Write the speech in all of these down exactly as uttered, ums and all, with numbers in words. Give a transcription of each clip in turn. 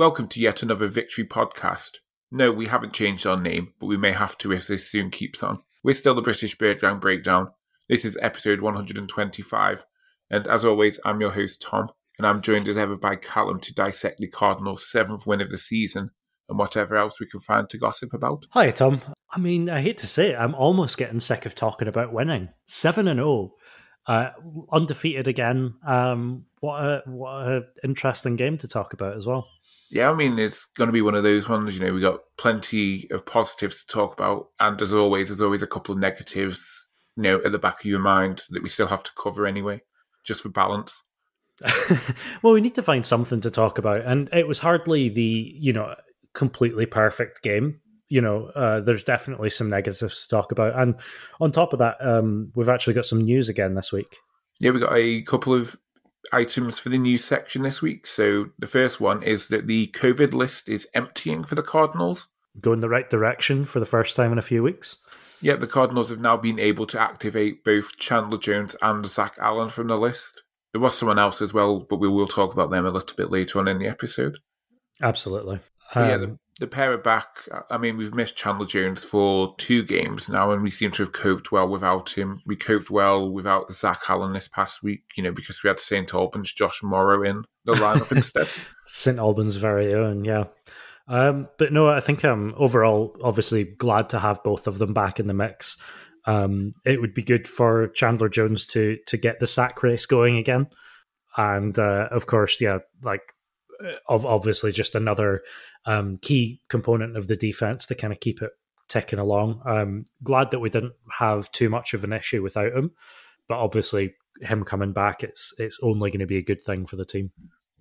Welcome to yet another Victory Podcast. No, we haven't changed our name, but we may have to if this soon keeps on. We're still the British Birdgang Breakdown. This is episode one hundred twenty-five, and as always, I'm your host Tom, and I'm joined as ever by Callum to dissect the Cardinals' seventh win of the season and whatever else we can find to gossip about. Hi Tom. I mean, I hate to say it, I'm almost getting sick of talking about winning. seven and oh. Uh, undefeated again. Um, what a what a interesting game to talk about as well. Yeah, I mean, it's going to be one of those ones, you know, we got plenty of positives to talk about. And as always, there's always a couple of negatives, you know, at the back of your mind that we still have to cover anyway, just for balance. Well, we need to find something to talk about. And it was hardly the, you know, completely perfect game. You know, uh, there's definitely some negatives to talk about. And on top of that, um, we've actually got some news again this week. Yeah, we got a couple of items for the news section this week. So the first one is that the COVID list is emptying for the Cardinals. Going the right direction for the first time in a few weeks. Yeah, the Cardinals have now been able to activate both Chandler Jones and Zach Allen from the list. There was someone else as well, but we will talk about them a little bit later on in the episode. Absolutely. Um, yeah, the, the pair are back. I mean, we've missed Chandler Jones for two games now, and we seem to have coped well without him. We coped well without Zach Allen this past week, you know, because we had Saint Albans' Josh Morrow in the lineup instead. Saint Albans' very own, yeah. Um, but no, I think um, overall, obviously, glad to have both of them back in the mix. Um, it would be good for Chandler Jones to to get the sack race going again, and uh, of course, yeah, like. Obviously, just another um, key component of the defense to kind of keep it ticking along. Um, glad that we didn't have too much of an issue without him, but obviously, him coming back, it's it's only going to be a good thing for the team.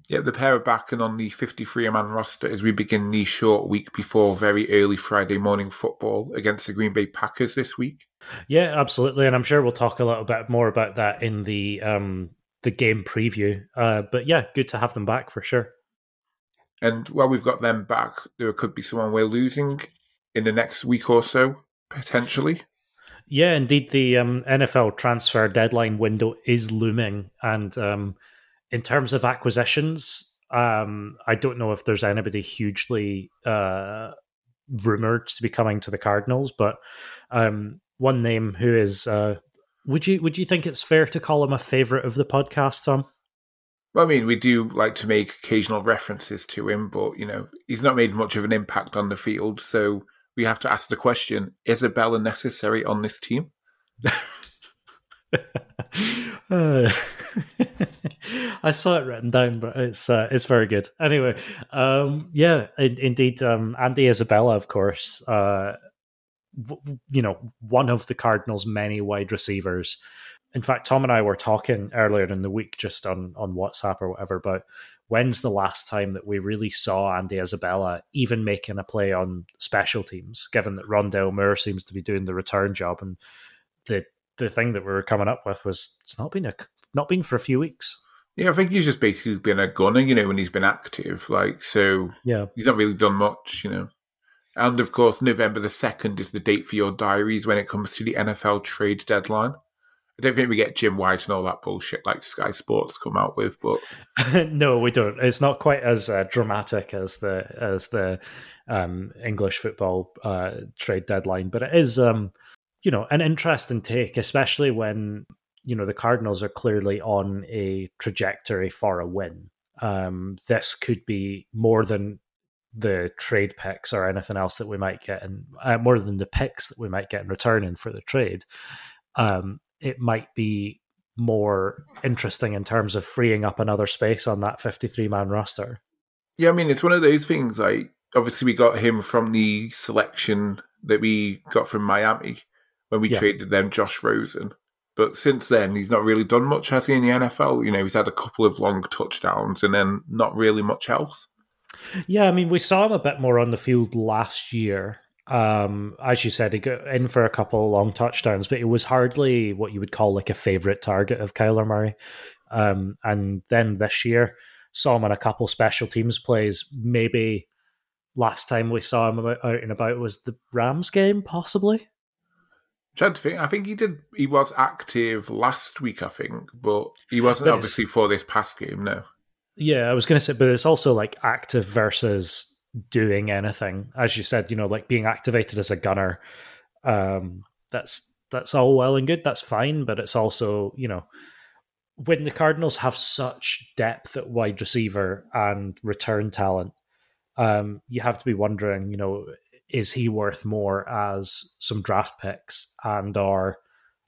Yeah, the pair are back and on the fifty-three man roster as we begin the short week before very early Friday morning football against the Green Bay Packers this week. Yeah, absolutely, and I'm sure we'll talk a little bit more about that in the um, the game preview. Uh, but yeah, good to have them back for sure. And while we've got them back, there could be someone we're losing in the next week or so, potentially. Yeah, indeed. The um, N F L transfer deadline window is looming. And um, in terms of acquisitions, um, I don't know if there's anybody hugely uh, rumoured to be coming to the Cardinals, but um, one name who is... Uh, would you would you think it's fair to call him a favourite of the podcast, Tom? Well, I mean, we do like to make occasional references to him, but, you know, he's not made much of an impact on the field, so we have to ask the question, Isabella necessary on this team? uh, I saw it written down, but it's uh, it's very good. Anyway, um, yeah, in- indeed, um, Andy Isabella, of course, uh, w- you know, one of the Cardinals' many wide receivers. In fact, Tom and I were talking earlier in the week just on, on WhatsApp or whatever about when's the last time that we really saw Andy Isabella even making a play on special teams, given that Rondale Moore seems to be doing the return job. And the the thing that we were coming up with was it's not been, a, not been for a few weeks. Yeah, I think he's just basically been a gunner, you know, when he's been active. Like, so yeah. He's not really done much, you know. And of course, November the second is the date for your diaries when it comes to the N F L trade deadline. I don't think we get Jim White and all that bullshit like Sky Sports come out with, but no, we don't. It's not quite as uh, dramatic as the as the um, English football uh, trade deadline, but it is, um, you know, an interesting take, especially when you know the Cardinals are clearly on a trajectory for a win. Um, this could be more than the trade picks or anything else that we might get, and uh, more than the picks that we might get in return in for the trade. Um, it might be more interesting in terms of freeing up another space on that fifty-three man roster. Yeah, I mean, it's one of those things, like, obviously we got him from the selection that we got from Miami when we yeah. traded them Josh Rosen. But since then, he's not really done much, has he, in the N F L? You know, he's had a couple of long touchdowns and then not really much else. Yeah, I mean, we saw him a bit more on the field last year. Um, as you said, he got in for a couple of long touchdowns, but it was hardly what you would call like a favorite target of Kyler Murray. Um, and then this year, saw him on a couple special teams plays. Maybe last time we saw him about, out and about was the Rams game, possibly. I think he did. He was active last week, I think, but he wasn't but obviously for this past game. No. Yeah, I was going to say, but it's also like active versus doing anything. As you said, you know, like being activated as a gunner, um, that's that's all well and good. That's fine. But it's also, you know, when the Cardinals have such depth at wide receiver and return talent, um, you have to be wondering, you know, is he worth more as some draft picks and or,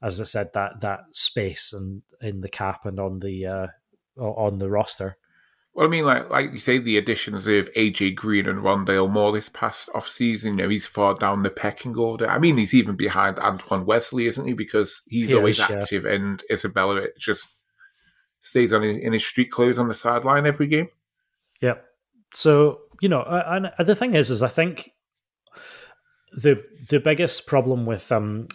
as I said, that that space and in the cap and on the uh, on the roster. Well, I mean, like like you say, the additions of A J Green and Rondale Moore this past off-season, you know, he's far down the pecking order. I mean, he's even behind Antoine Wesley, isn't he? Because he's he always is, active, yeah. And Isabella just stays on in his street clothes on the sideline every game. Yeah. So, you know, and the thing is, is I think the the biggest problem with um,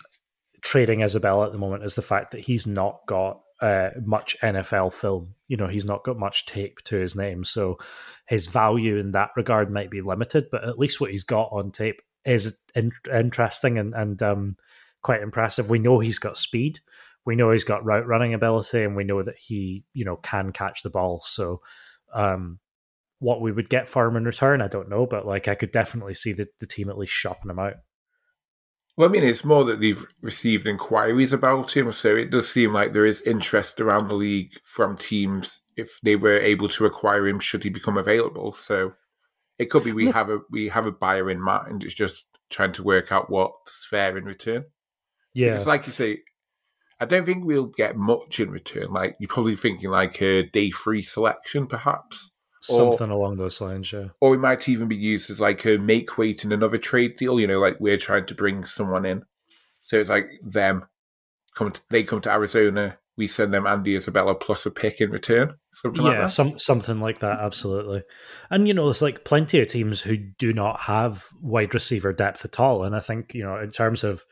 trading Isabella at the moment is the fact that he's not got Uh, much N F L film. You know, he's not got much tape to his name, so his value in that regard might be limited, but at least what he's got on tape is in- interesting and, and um, quite impressive. We know he's got speed, we know he's got route running ability, and we know that he, you know, can catch the ball. So um, what we would get for him in return, I don't know, but like I could definitely see the, the team at least shopping him out. Well, I mean, it's more that they've received inquiries about him, so it does seem like there is interest around the league from teams if they were able to acquire him should he become available. So it could be we have a we have a buyer in mind. It's just trying to work out what's fair in return. Yeah, it's like you say. I don't think we'll get much in return. Like you're probably thinking like a day three selection, perhaps. Something or, along those lines, yeah. Or it might even be used as like a make weight in another trade deal, you know, like we're trying to bring someone in. So it's like them, come to, they come to Arizona, we send them Andy Isabella plus a pick in return, something yeah, like that. Yeah, some, something like that, absolutely. And, you know, it's like plenty of teams who do not have wide receiver depth at all. And I think, you know, in terms of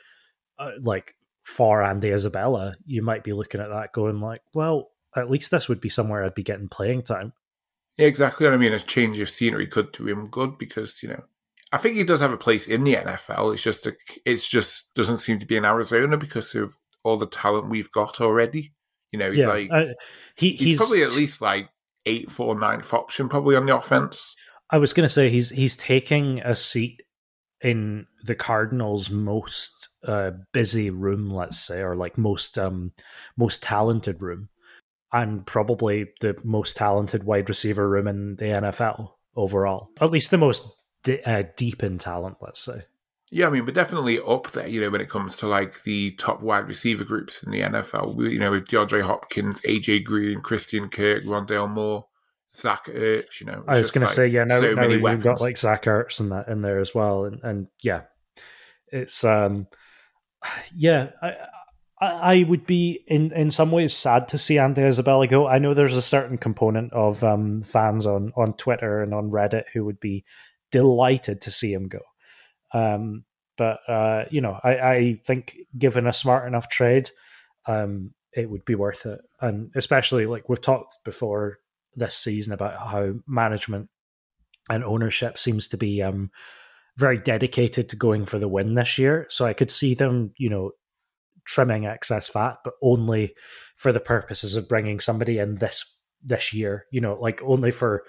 uh, like for Andy Isabella, you might be looking at that going like, well, at least this would be somewhere I'd be getting playing time. Yeah, exactly. I mean, a change of scenery could do him good because, you know, I think he does have a place in the N F L. It's just a, it's just doesn't seem to be in Arizona because of all the talent we've got already. You know, he's yeah, like uh, he, he's, he's probably at least like eight, four, ninth option probably on the offense. I was going to say he's he's taking a seat in the Cardinals' most uh, busy room, let's say, or like most um, most talented room. And probably the most talented wide receiver room in the N F L overall. At least the most d- uh, deep in talent, let's say. Yeah, I mean, we're definitely up there, you know, when it comes to like the top wide receiver groups in the N F L. We, you know, with DeAndre Hopkins, A J Green, Christian Kirk, Rondale Moore, Zach Ertz, you know. I was going like to say, yeah, now, so now we've weapons. got like Zach Ertz and that in there as well. And, and yeah, it's, um, yeah, I, I would be in, in some ways sad to see Andy Isabella go. I know there's a certain component of um, fans on, on Twitter and on Reddit who would be delighted to see him go. Um, but, uh, you know, I, I think given a smart enough trade, um, it would be worth it. And especially like we've talked before this season about how management and ownership seems to be um, very dedicated to going for the win this year. So I could see them, you know, trimming excess fat, but only for the purposes of bringing somebody in this this year, you know, like only for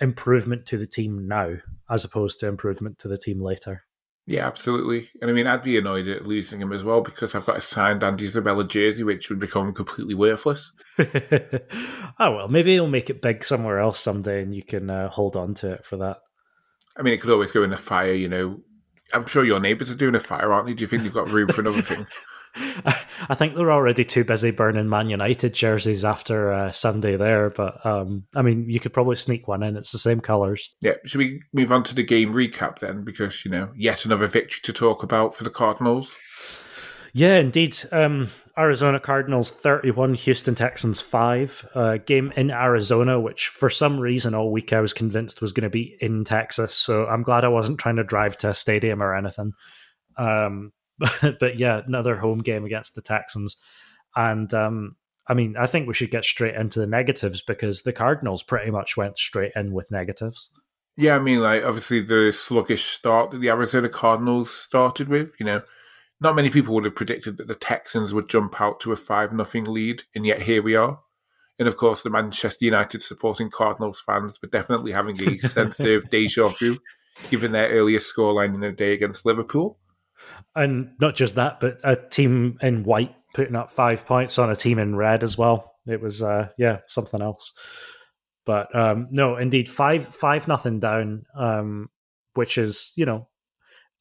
improvement to the team now as opposed to improvement to the team later. Yeah, absolutely. And I mean, I'd be annoyed at losing him as well because I've got a signed Andy Isabella jersey, which would become completely worthless. Oh, well, maybe he'll make it big somewhere else someday and you can uh, hold on to it for that. I mean, it could always go in the fire, you know. I'm sure your neighbours are doing a fire, aren't they? Do you think they've got room for another thing? I think they're already too busy burning Man United jerseys after uh, Sunday there, but um, I mean, you could probably sneak one in. It's the same colours. Yeah, should we move on to the game recap then? Because, you know, yet another victory to talk about for the Cardinals. Yeah, indeed. Um, Arizona Cardinals thirty-one, Houston Texans five. Uh, game in Arizona, which for some reason all week I was convinced was going to be in Texas, so I'm glad I wasn't trying to drive to a stadium or anything. Um But, but yeah, another home game against the Texans. And um, I mean, I think we should get straight into the negatives because the Cardinals pretty much went straight in with negatives. Yeah, I mean, like obviously the sluggish start that the Arizona Cardinals started with, you know, not many people would have predicted that the Texans would jump out to a five nothing lead. And yet here we are. And of course, the Manchester United supporting Cardinals fans were definitely having a sense of deja vu, given their earlier scoreline in the day against Liverpool. And not just that, but a team in white putting up five points on a team in red as well. It was, uh, yeah, something else. But um, no, indeed, five five nothing down, um, which is, you know,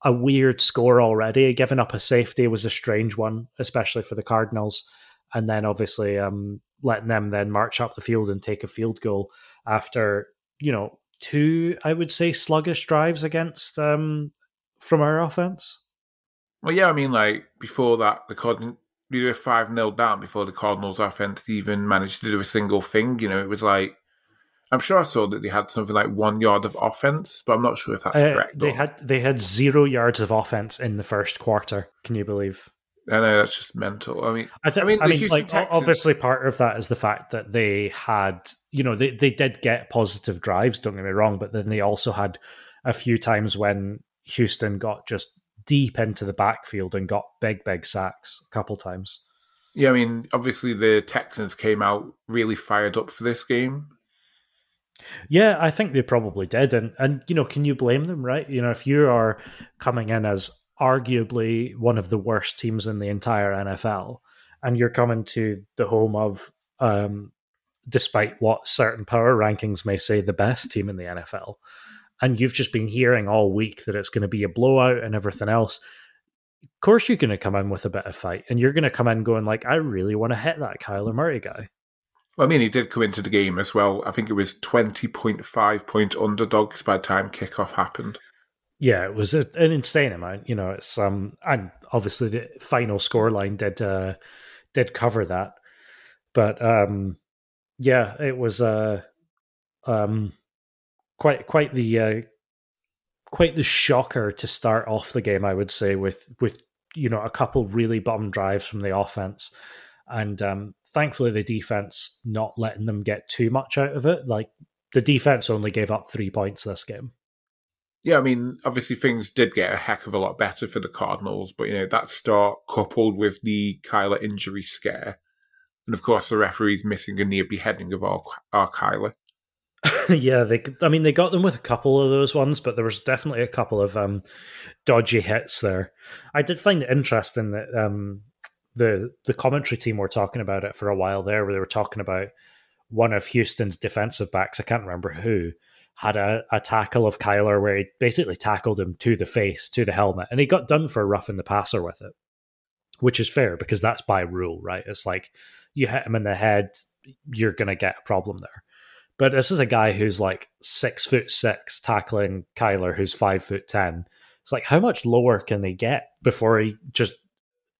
a weird score already. Giving up a safety was a strange one, especially for the Cardinals. And then obviously um, letting them then march up the field and take a field goal after, you know, two, I would say, sluggish drives against um, from our offense. Well, yeah, I mean, like, before that, the Cardinals, we were five nil down before the Cardinals' offense even managed to do a single thing. You know, it was like, I'm sure I saw that they had something like one yard of offense, but I'm not sure if that's uh, correct. They or... had they had zero yards of offense in the first quarter. Can you believe? I know, that's just mental. I mean, I, th- I mean, I mean like, Texans... obviously part of that is the fact that they had, you know, they, they did get positive drives, don't get me wrong, but then they also had a few times when Houston got just deep into the backfield and got big, big sacks a couple times. Yeah, I mean, obviously the Texans came out really fired up for this game. Yeah, I think they probably did. And, and you know, can you blame them, right? You know, if you are coming in as arguably one of the worst teams in the entire N F L, and you're coming to the home of, um, despite what certain power rankings may say, the best team in the N F L, and you've just been hearing all week that it's going to be a blowout and everything else, of course you're going to come in with a bit of fight, and you're going to come in going like, I really want to hit that Kyler Murray guy. Well, I mean, he did come into the game as well. I think it was twenty point five point underdogs by the time kickoff happened. Yeah, it was an insane amount. You know, it's um, and obviously the final scoreline did uh, did cover that. But um, yeah, it was uh, um. Quite, quite the, uh, quite the shocker to start off the game, I would say, with with you know a couple really bum drives from the offense, and um, thankfully the defense not letting them get too much out of it. Like, the defense only gave up three points this game. Yeah, I mean, obviously things did get a heck of a lot better for the Cardinals, but you know that start coupled with the Kyler injury scare, and of course the referees missing a near beheading of our our Kyler. Yeah, they. I mean, they got them with a couple of those ones, but there was definitely a couple of um, dodgy hits there. I did find it interesting that um, the the commentary team were talking about it for a while there, where they were talking about one of Houston's defensive backs, I can't remember who, had a, a tackle of Kyler where he basically tackled him to the face, to the helmet, and he got done for roughing the passer with it, which is fair because that's by rule, right? It's like, you hit him in the head, you're going to get a problem there. But this is a guy who's like six foot six tackling Kyler, who's five foot ten. It's like, how much lower can they get before he just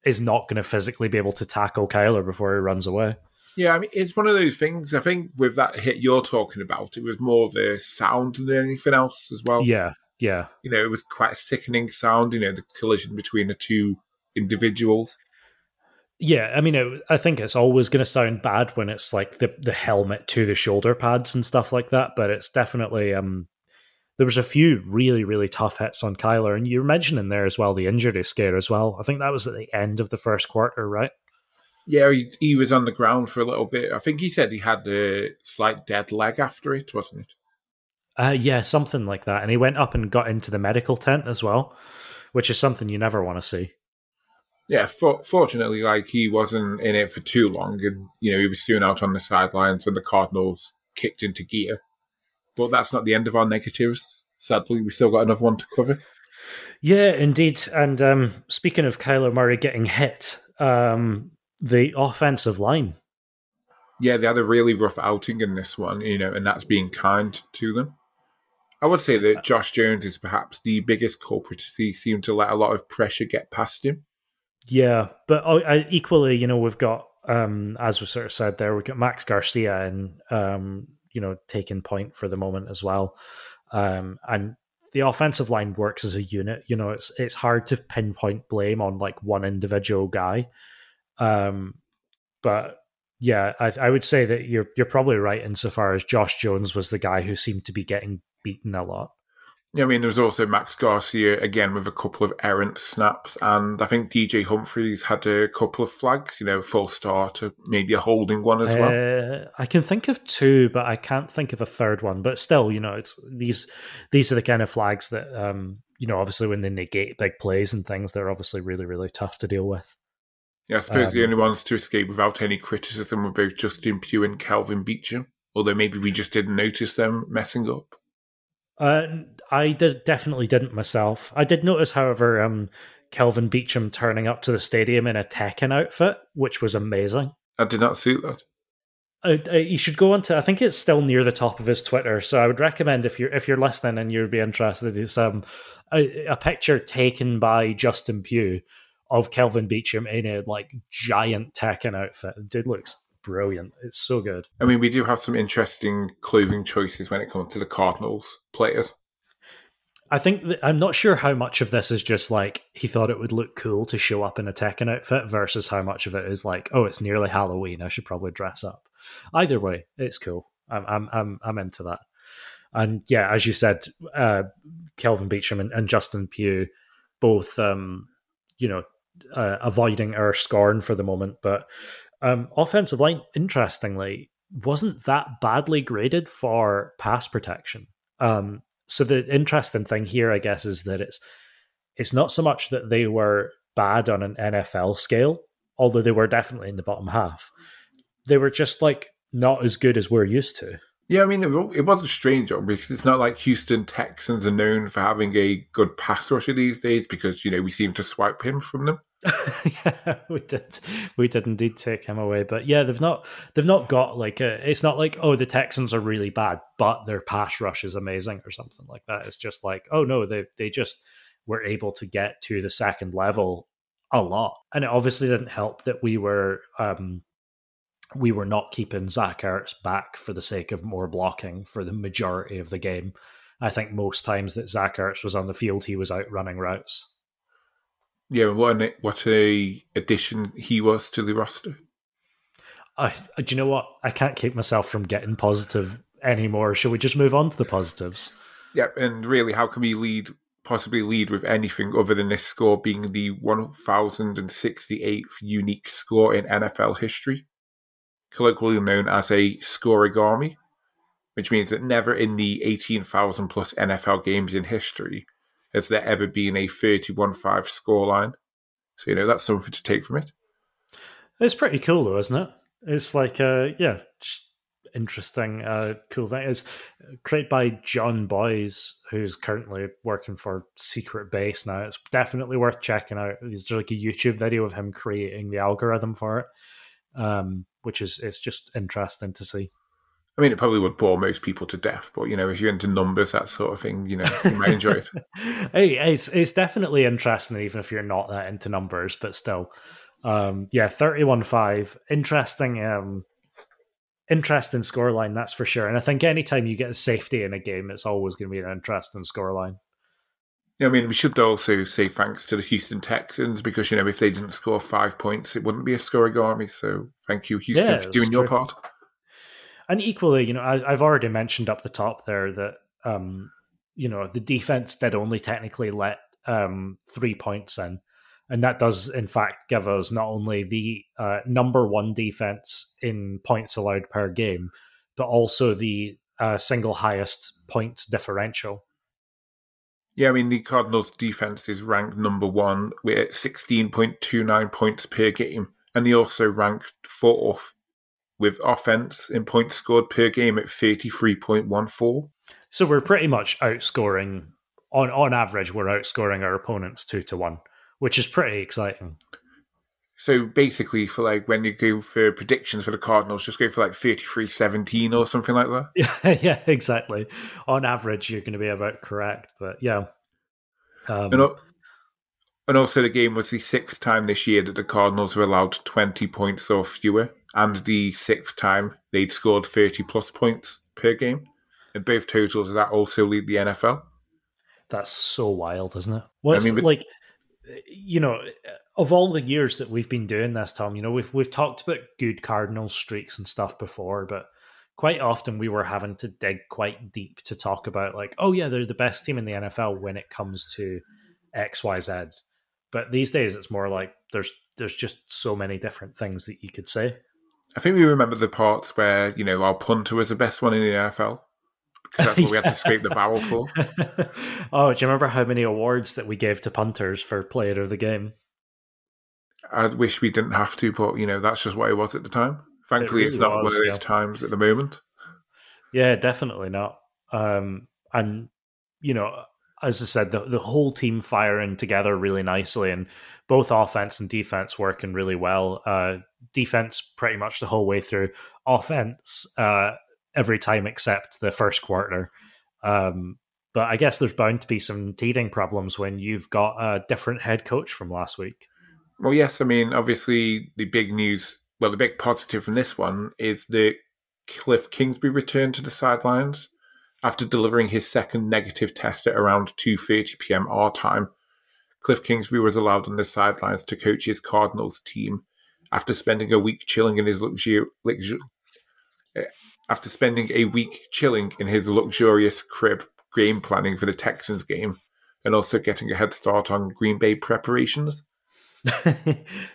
is not going to physically be able to tackle Kyler before he runs away? Yeah, I mean, it's one of those things. I think with that hit you're talking about, it was more the sound than anything else as well. Yeah, yeah. You know, it was quite a sickening sound, you know, the collision between the two individuals. Yeah, I mean, it, I think it's always going to sound bad when it's like the, the helmet to the shoulder pads and stuff like that, but it's definitely, um, there was a few really, really tough hits on Kyler, and you're mentioning there as well the injury scare as well. I think that was at the end of the first quarter, right? Yeah, he, he was on the ground for a little bit. I think he said he had the slight dead leg after it, wasn't it? Uh, yeah, something like that, and he went up and got into the medical tent as well, which is something you never want to see. Yeah, for, fortunately, like, he wasn't in it for too long, and you know he was soon out on the sidelines when the Cardinals kicked into gear. But that's not the end of our negatives. Sadly, we still got another one to cover. Yeah, indeed. And um, speaking of Kyler Murray getting hit, um, the offensive line. Yeah, they had a really rough outing in this one, you know, and that's being kind to them. I would say that Josh Jones is perhaps the biggest culprit. He seemed to let a lot of pressure get past him. Yeah, but equally, you know, we've got, um, as we sort of said there, we've got Max Garcia and, um, you know, taking point for the moment as well. Um, and the offensive line works as a unit. You know, it's it's hard to pinpoint blame on, like, one individual guy. Um, but, yeah, I, I would say that you're, you're probably right insofar as Josh Jones was the guy who seemed to be getting beaten a lot. I mean, there's also Max Garcia, again, with a couple of errant snaps. And I think D J Humphries had a couple of flags, you know, full start, maybe a holding one as uh, well. I can think of two, but I can't think of a third one. But still, you know, it's these these are the kind of flags that, um, you know, obviously when they negate big plays and things, they're obviously really, really tough to deal with. Yeah, I suppose um, the only ones to escape without any criticism were both Justin Pugh and Kelvin Beachum, although maybe we just didn't notice them messing up. Uh, I did, definitely didn't myself. I did notice, however, um, Kelvin Beachum turning up to the stadium in a Tekken outfit, which was amazing. I did not see that. I, I, you should go on to, I think it's still near the top of his Twitter, so I would recommend if you're if you're listening and you'd be interested, it's um, a, a picture taken by Justin Pugh of Kelvin Beachum in a like giant Tekken outfit. The dude looks brilliant. It's so good. I mean, we do have some interesting clothing choices when it comes to the Cardinals players. I think that, I'm not sure how much of this is just like he thought it would look cool to show up in a Tekken outfit versus how much of it is like, oh, it's nearly Halloween, I should probably dress up. Either way, it's cool. I'm I'm I'm, I'm into that. And yeah, as you said, uh, Kelvin Beachum and, and Justin Pugh both, um, you know, uh, avoiding our scorn for the moment, but. Um, offensive line, interestingly, wasn't that badly graded for pass protection. Um, so the interesting thing here, I guess, is that it's it's not so much that they were bad on an N F L scale, although they were definitely in the bottom half. They were just like not as good as we're used to. Yeah, I mean, it, it wasn't strange, because it's not like Houston Texans are known for having a good pass rusher these days, because, you know, we seem to swipe him from them. yeah, we did. We did indeed take him away. But yeah, they've not. They've not got like a. It's not like, oh, the Texans are really bad, but their pass rush is amazing or something like that. It's just like, oh no, they they just were able to get to the second level a lot, and it obviously didn't help that we were um, we were not keeping Zach Ertz back for the sake of more blocking for the majority of the game. I think most times that Zach Ertz was on the field, he was out running routes. Yeah, what an what a addition he was to the roster. I, do you know what? I can't keep myself from getting positive anymore. Shall we just move on to the positives? Yeah, and really, how can we lead, possibly lead with anything other than this score being the one thousand sixty-eighth unique score in N F L history, colloquially known as a scorigami, which means that never in the eighteen thousand plus N F L games in history has there ever been a thirty-one five scoreline. So, you know, that's something to take from it. It's pretty cool, though, isn't it? It's like, uh, yeah, just interesting, uh, cool thing. It's created by John Boyes, who's currently working for Secret Base now. It's definitely worth checking out. There's like a YouTube video of him creating the algorithm for it, um, which is it's just interesting to see. I mean, it probably would bore most people to death, but, you know, if you're into numbers, that sort of thing, you know, you might enjoy it. Hey, it's it's definitely interesting, even if you're not that into numbers, but still. Um, yeah, thirty-one five. Interesting, um, interesting scoreline, that's for sure. And I think anytime you get a safety in a game, it's always going to be an interesting scoreline. Yeah, I mean, we should also say thanks to the Houston Texans, because, you know, if they didn't score five points, it wouldn't be a scorigami. So thank you, Houston, yeah, for doing your true. part. And equally, you know, I, I've already mentioned up the top there that, um, you know, the defense did only technically let um, three points in. And that does, in fact, give us not only the uh, number one defense in points allowed per game, but also the uh, single highest points differential. Yeah, I mean, the Cardinals' defense is ranked number one with sixteen point two nine points per game. And they also ranked fourth with offense in points scored per game at thirty-three point one four. So we're pretty much outscoring, on, on average, we're outscoring our opponents two to one, which is pretty exciting. So basically, for like when you go for predictions for the Cardinals, just go for like thirty-three seventeen or something like that. Yeah, yeah, exactly. On average, you're going to be about correct, but yeah. Um, and, and also the game was the sixth time this year that the Cardinals were allowed twenty points or fewer, and the sixth time they'd scored thirty-plus points per game. And both totals of that also lead the N F L. That's so wild, isn't it? What's, I mean, like, you know, of all the years that we've been doing this, Tom, you know, we've we've talked about good Cardinals streaks and stuff before, but quite often we were having to dig quite deep to talk about like, oh yeah, they're the best team in the N F L when it comes to X, Y, Z. But these days it's more like there's there's just so many different things that you could say. I think we remember the parts where, you know, our punter was the best one in the N F L. Because that's what yeah. we had to scrape the barrel for. Oh, do you remember how many awards that we gave to punters for player of the game? I wish we didn't have to, but, you know, that's just what it was at the time. Thankfully, it really it's not was, one of those yeah. times at the moment. Yeah, definitely not. Um, and, you know, as I said, the, the whole team firing together really nicely and both offense and defense working really well. Uh, defense pretty much the whole way through. Offense uh, every time except the first quarter. Um, but I guess there's bound to be some teething problems when you've got a different head coach from last week. Well, yes. I mean, obviously the big news, well, the big positive from this one is that Cliff Kingsbury returned to the sidelines after delivering his second negative test at around two thirty p.m. our time. Cliff Kingsbury was allowed on the sidelines to coach his Cardinals team after spending a week chilling in his luxu- luxu- after spending a week chilling in his luxurious crib game planning for the Texans game and also getting a head start on Green Bay preparations.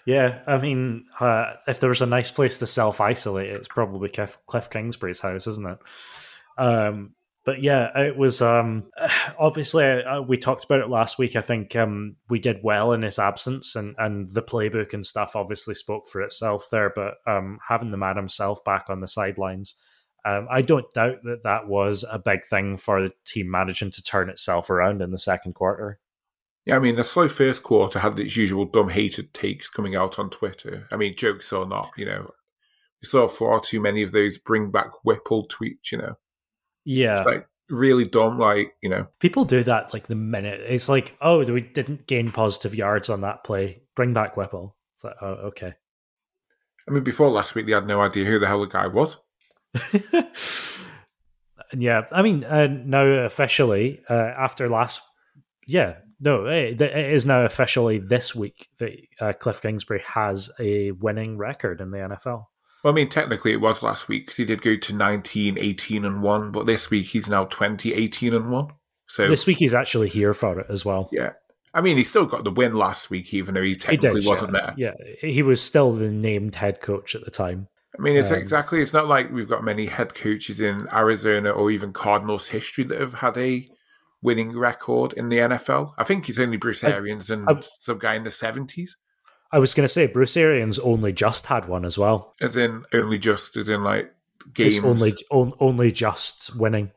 Yeah, I mean, uh, if there was a nice place to self-isolate, it's probably Cliff, Cliff Kingsbury's house, isn't it? Um, But yeah, it was um, obviously uh, we talked about it last week. I think um, we did well in his absence, and, and the playbook and stuff obviously spoke for itself there. But um, having the man himself back on the sidelines, um, I don't doubt that that was a big thing for the team managing to turn itself around in the second quarter. Yeah, I mean, the slow first quarter had its usual dumb hated takes coming out on Twitter. I mean, jokes or not, you know, we saw far too many of those bring back Whipple tweets, you know. Yeah. It's like really dumb, like, you know. People do that like the minute. It's like, oh, we didn't gain positive yards on that play. Bring back Whipple. It's like, oh, okay. I mean, before last week, they had no idea who the hell the guy was. Yeah. I mean, uh, now officially, uh, after last, yeah, no, it, it is now officially this week that uh, Cliff Kingsbury has a winning record in the N F L. Well, I mean, technically it was last week because he did go to nineteen, eighteen and one, but this week he's now twenty, eighteen and one. So this week he's actually here for it as well. Yeah. I mean, he still got the win last week, even though he technically he did, wasn't yeah. there. Yeah, he was still the named head coach at the time. I mean, it's um, exactly, it's not like we've got many head coaches in Arizona or even Cardinals history that have had a winning record in the N F L. I think it's only Bruce Arians I, and I, some guy in the seventies. I was going to say, Bruce Arians only just had one as well. As in, only just, as in like games. It's only, on, only just winning.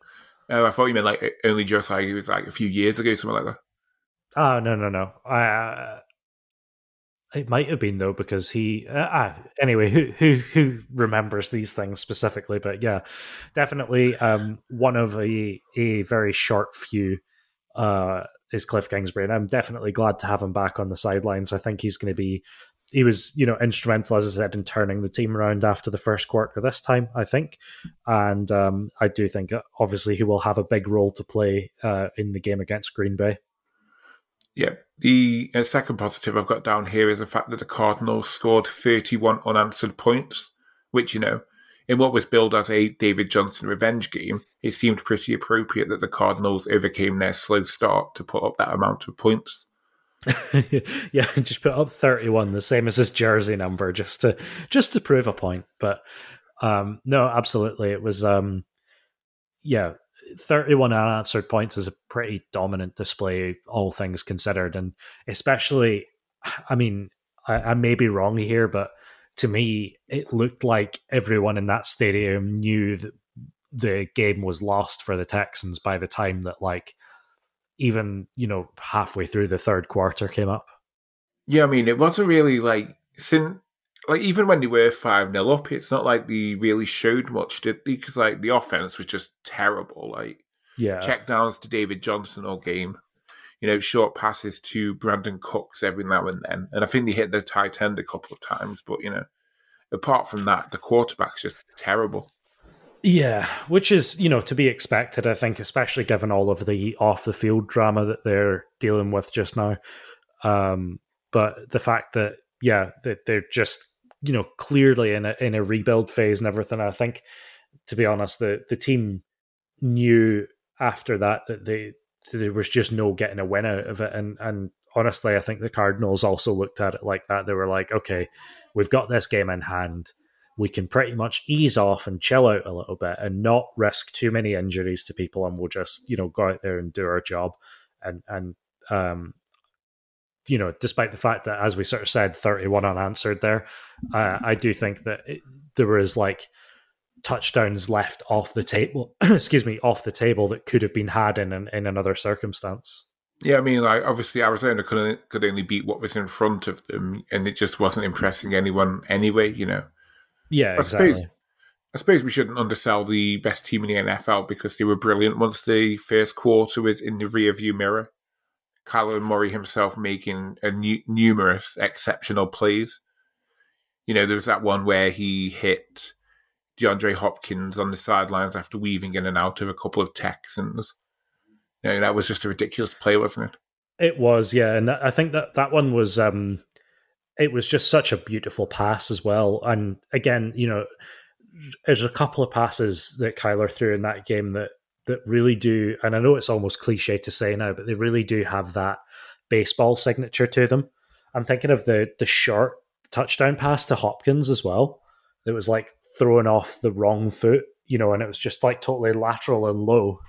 Oh, I thought you meant like only just, like it was like a few years ago, something like that. Oh, no, no, no. Uh, it might have been though, because he, uh, uh, anyway, who, who who remembers these things specifically? But yeah, definitely um, one of a, a very short few uh is Cliff Kingsbury, and I'm definitely glad to have him back on the sidelines. I think he's going to be, he was, you know, instrumental, as I said, in turning the team around after the first quarter this time, I think. And um, I do think, obviously, he will have a big role to play uh, in the game against Green Bay. Yeah. The uh, second positive I've got down here is the fact that the Cardinals scored thirty-one unanswered points, which, you know, in what was billed as a David Johnson revenge game, it seemed pretty appropriate that the Cardinals overcame their slow start to put up that amount of points. Yeah, just put up thirty-one, the same as his jersey number, just to just to prove a point. But um, no, absolutely, it was um, yeah, thirty-one unanswered points is a pretty dominant display, all things considered, and especially, I mean, I, I may be wrong here, but to me, it looked like everyone in that stadium knew that the game was lost for the Texans by the time that, like, even, you know, halfway through the third quarter came up. Yeah, I mean, it wasn't really, like, sin- like even when they were five nil up, it's not like they really showed much, did they? Because, like, the offense was just terrible. Like, yeah. checkdowns to David Johnson all game. You know, short passes to Brandon Cooks every now and then. And I think they hit the tight end a couple of times. But, you know, apart from that, the quarterback's just terrible. Yeah, which is, you know, to be expected, I think, especially given all of the off-the-field drama that they're dealing with just now. Um, but the fact that, yeah, that they're just, you know, clearly in a, in a rebuild phase and everything, I think to be honest, the, the team knew after that that they there was just no getting a win out of it. And and honestly, I think the Cardinals also looked at it like that. They were like, okay, we've got this game in hand. We can pretty much ease off and chill out a little bit and not risk too many injuries to people, and we'll just, you know, go out there and do our job. And, and um, you know, despite the fact that, as we sort of said, thirty-one unanswered there, uh, I do think that it, there was, like, touchdowns left off the table, excuse me, off the table that could have been had in in, in another circumstance. Yeah, I mean, like, obviously Arizona could, could only beat what was in front of them, and it just wasn't impressing anyone anyway, you know. Yeah, I exactly. Suppose, I suppose we shouldn't undersell the best team in the N F L because they were brilliant once the first quarter was in the rearview mirror. Kyler Murray himself making a new, numerous exceptional plays. You know, there was that one where he hit DeAndre Hopkins on the sidelines after weaving in and out of a couple of Texans. You know, that was just a ridiculous play, wasn't it? It was, yeah. And that, I think that that one was... Um... It was just such a beautiful pass as well. And again, you know, there's a couple of passes that Kyler threw in that game that that really do, and I know it's almost cliche to say now, but they really do have that baseball signature to them. I'm thinking of the the short touchdown pass to Hopkins as well. It was like thrown off the wrong foot, you know, and it was just like totally lateral and low,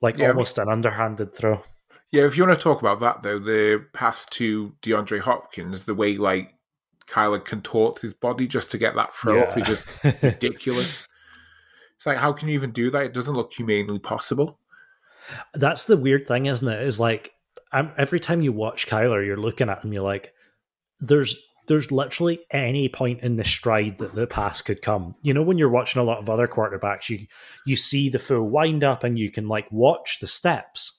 like yeah, almost I mean- an underhanded throw. Yeah, if you want to talk about that, though, the pass to DeAndre Hopkins, the way, like, Kyler contorts his body just to get that throw yeah. off is just ridiculous. It's like, how can you even do that? It doesn't look humanely possible. That's the weird thing, isn't it? Is like, I'm, every time you watch Kyler, you're looking at him, you're like, there's there's literally any point in the stride that the pass could come. You know, when you're watching a lot of other quarterbacks, you you see the full wind-up and you can, like, watch the steps.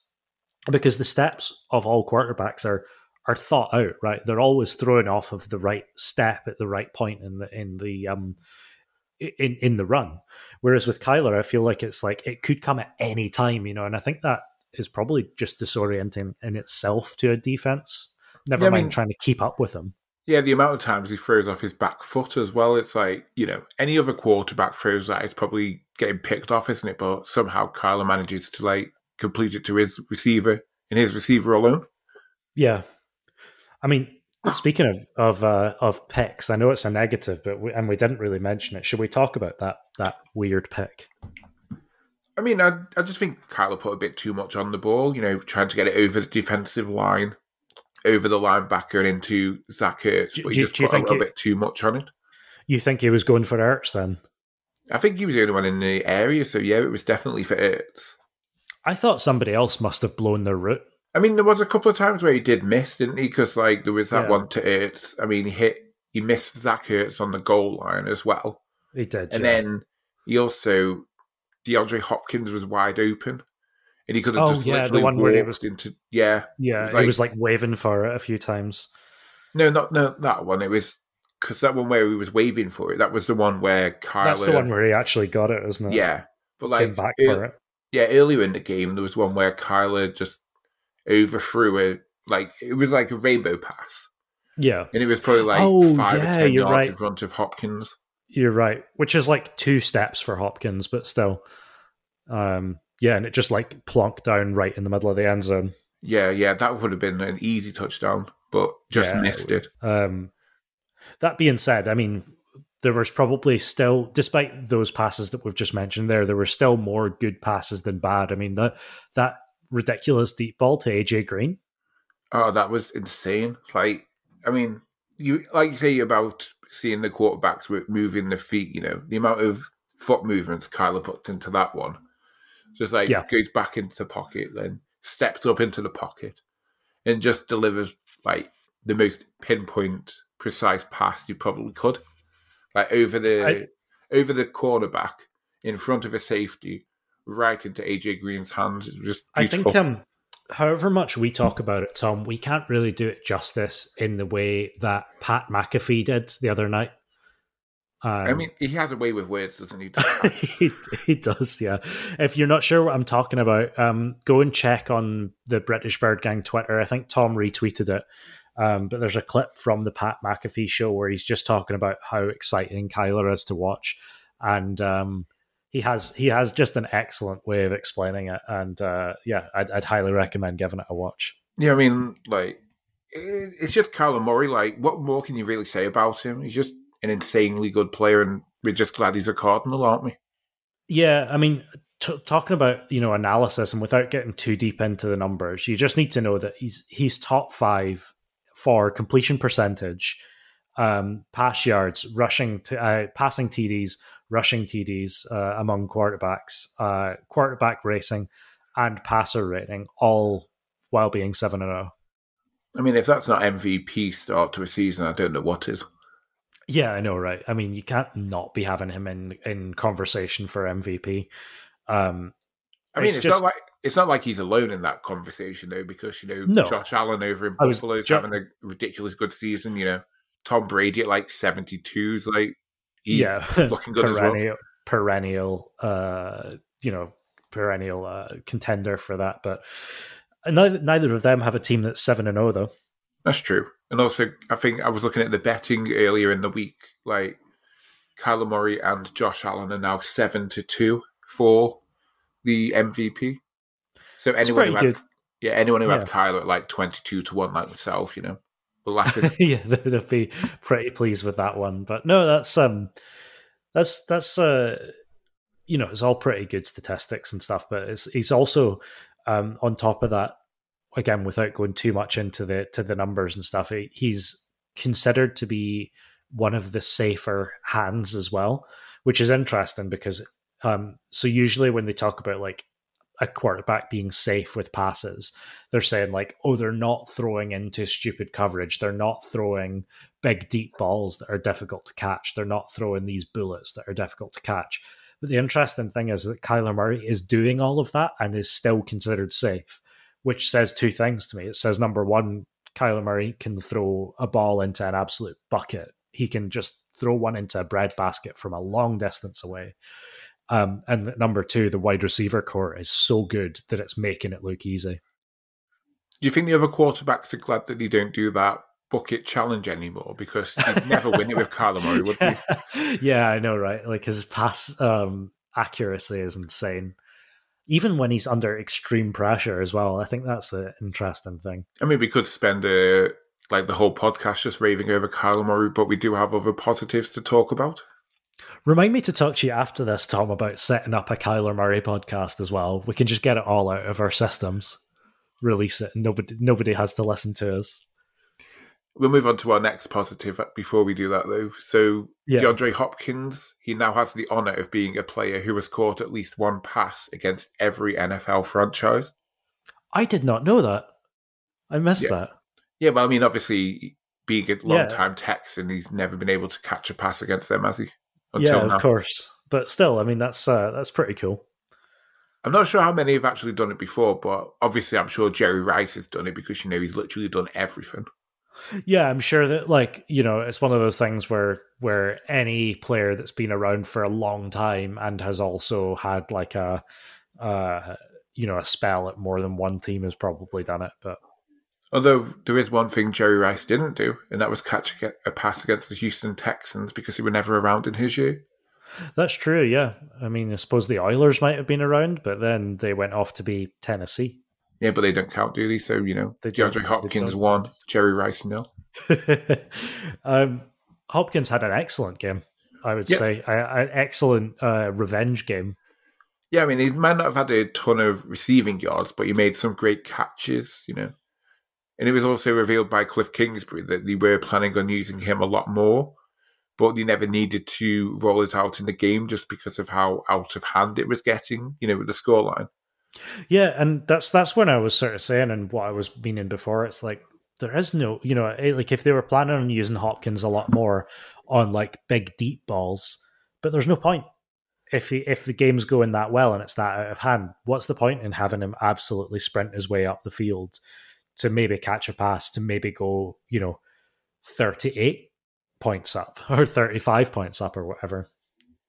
Because the steps of all quarterbacks are are thought out, right? They're always thrown off of the right step at the right point in the in the um in in the run. Whereas with Kyler, I feel like it's like it could come at any time, you know. And I think that is probably just disorienting in itself to a defense. Never yeah, mind I mean, trying to keep up with him. Yeah, the amount of times he throws off his back foot as well. It's like, you know, any other quarterback throws that, it's probably getting picked off, isn't it? But somehow Kyler manages to like. complete it to his receiver and his receiver alone. Yeah, I mean, speaking of of uh, of picks, I know it's a negative, but we, and we didn't really mention it. Should we talk about that that weird pick? I mean, I I just think Kyler put a bit too much on the ball. You know, trying to get it over the defensive line, over the linebacker, and into Zach Ertz, do, but he do, just do put a little he, bit too much on it. You think he was going for Ertz then? I think he was the only one in the area, so yeah, it was definitely for Ertz. I thought somebody else must have blown their route. I mean, there was a couple of times where he did miss, didn't he? Because like there was that yeah. one to Ertz. I mean, he hit, he missed Zach Ertz on the goal line as well. He did, and yeah. then he also DeAndre Hopkins was wide open, and he could have oh, just yeah, literally the one walked where he was, into yeah, yeah. It was, like, he was like waving for it a few times. No, not no that one. It was because that one where he was waving for it. That was the one where Kyler. That's the one where he actually got it, isn't it? Yeah, but like came back it, for it. Yeah, earlier in the game, there was one where Kyler just overthrew it. Like, it was like a rainbow pass. Yeah. And it was probably like oh, five yeah, or ten yards right. in front of Hopkins. You're right. Which is like two steps for Hopkins, but still. Um, yeah, and it just like plonked down right in the middle of the end zone. Yeah, yeah, that would have been an easy touchdown, but just yeah, missed it. Um, that being said, I mean... There was probably still, despite those passes that we've just mentioned there, there were still more good passes than bad. I mean, that that ridiculous deep ball to A J Green. Oh, that was insane. Like, I mean, you like you say about seeing the quarterbacks moving their feet, you know, the amount of foot movements Kyler puts into that one. Just like yeah. goes back into the pocket, then steps up into the pocket and just delivers like the most pinpoint, precise pass you probably could. Like over the I, over the cornerback in front of a safety, right into A J Green's hands. It's just beautiful. I think, um, however much we talk about it, Tom, we can't really do it justice in the way that Pat McAfee did the other night. Um, I mean, he has a way with words, doesn't he? he? He does, yeah. If you're not sure what I'm talking about, um, go and check on the British Birdgang Twitter. I think Tom retweeted it. Um, but there's a clip from the Pat McAfee show where he's just talking about how exciting Kyler is to watch. And um, he has he has just an excellent way of explaining it, and uh, yeah, I'd, I'd highly recommend giving it a watch. Yeah, I mean, like it's just Kyler Murray. Like, what more can you really say about him? He's just an insanely good player, and we're just glad he's a Cardinal, aren't we? Yeah, I mean, t- talking about you know analysis, and without getting too deep into the numbers, you just need to know that he's he's top five for completion percentage, um, pass yards, rushing, t- uh, passing T Ds. Rushing T Ds uh, among quarterbacks, uh, quarterback racing, and passer rating, all while being seven and oh. I mean, if that's not M V P start to a season, I don't know what is. Yeah, I know, right? I mean, you can't not be having him in, in conversation for M V P. Um, I mean, it's, it's just... not like it's not like he's alone in that conversation, though, because, you know, no. Josh Allen over in Buffalo is ju- having a ridiculous good season, you know. Tom Brady at, like, seventy-two's, like, he's yeah, looking good perennial, as well. Perennial, uh, you know, perennial uh, contender for that. But neither, neither of them have a team that's seven and zero, though. That's true. And also, I think I was looking at the betting earlier in the week. Like Kyler Murray and Josh Allen are now seven to two for the M V P. So it's anyone who had, good. yeah, anyone who yeah. had Kyler at like twenty two to one, like myself, you know. yeah, they'd be pretty pleased with that one. But no, that's um, that's that's uh, you know, it's all pretty good statistics and stuff. But it's he's also um on top of that, again, without going too much into the to the numbers and stuff, he, he's considered to be one of the safer hands as well, which is interesting because um, so usually when they talk about like a quarterback being safe with passes, they're saying like, oh, they're not throwing into stupid coverage. They're not throwing big, deep balls that are difficult to catch. They're not throwing these bullets that are difficult to catch. But the interesting thing is that Kyler Murray is doing all of that and is still considered safe, which says two things to me. It says, number one, Kyler Murray can throw a ball into an absolute bucket. He can just throw one into a breadbasket from a long distance away. Um, and number two, the wide receiver core is so good that it's making it look easy. Do you think the other quarterbacks are glad that they don't do that bucket challenge anymore? Because you'd never win it with Kyler Murray, would yeah. you? Yeah, I know, right? Like his pass um, accuracy is insane. Even when he's under extreme pressure as well. I think that's an interesting thing. I mean, we could spend uh, like the whole podcast just raving over Kyler Murray, but we do have other positives to talk about. Remind me to talk to you after this, Tom, about setting up a Kyler Murray podcast as well. We can just get it all out of our systems, release it, and nobody nobody has to listen to us. We'll move on to our next positive before we do that, though. So yeah. DeAndre Hopkins, he now has the honour of being a player who has caught at least one pass against every N F L franchise. I did not know that. I missed yeah. that. Yeah, well, I mean, obviously, being a long-time yeah. Texan, he's never been able to catch a pass against them, has he? Until yeah, of now. course. But still, I mean, that's uh, that's pretty cool. I'm not sure how many have actually done it before, but obviously I'm sure Jerry Rice has done it because, you know, he's literally done everything. Yeah, I'm sure that, like, you know, it's one of those things where where any player that's been around for a long time and has also had, like, a, uh, you know, a spell at more than one team has probably done it. But although there is one thing Jerry Rice didn't do, and that was catch a pass against the Houston Texans because they were never around in his year. That's true, yeah. I mean, I suppose the Oilers might have been around, but then they went off to be Tennessee. Yeah, but they don't count, do they? So, you know, DeAndre Hopkins won, Jerry Rice nil. um, Hopkins had an excellent game, I would yep. say. An excellent uh, revenge game. Yeah, I mean, he might not have had a ton of receiving yards, but he made some great catches, you know. And it was also revealed by Cliff Kingsbury that they were planning on using him a lot more, but they never needed to roll it out in the game just because of how out of hand it was getting, you know, with the scoreline. Yeah, and that's that's when I was sort of saying, and what I was meaning before, it's like, there is no, you know, like if they were planning on using Hopkins a lot more on like big deep balls, but there's no point. If he, if the game's going that well and it's that out of hand, what's the point in having him absolutely sprint his way up the field to maybe catch a pass, to maybe go, you know, thirty-eight points up or thirty-five points up or whatever.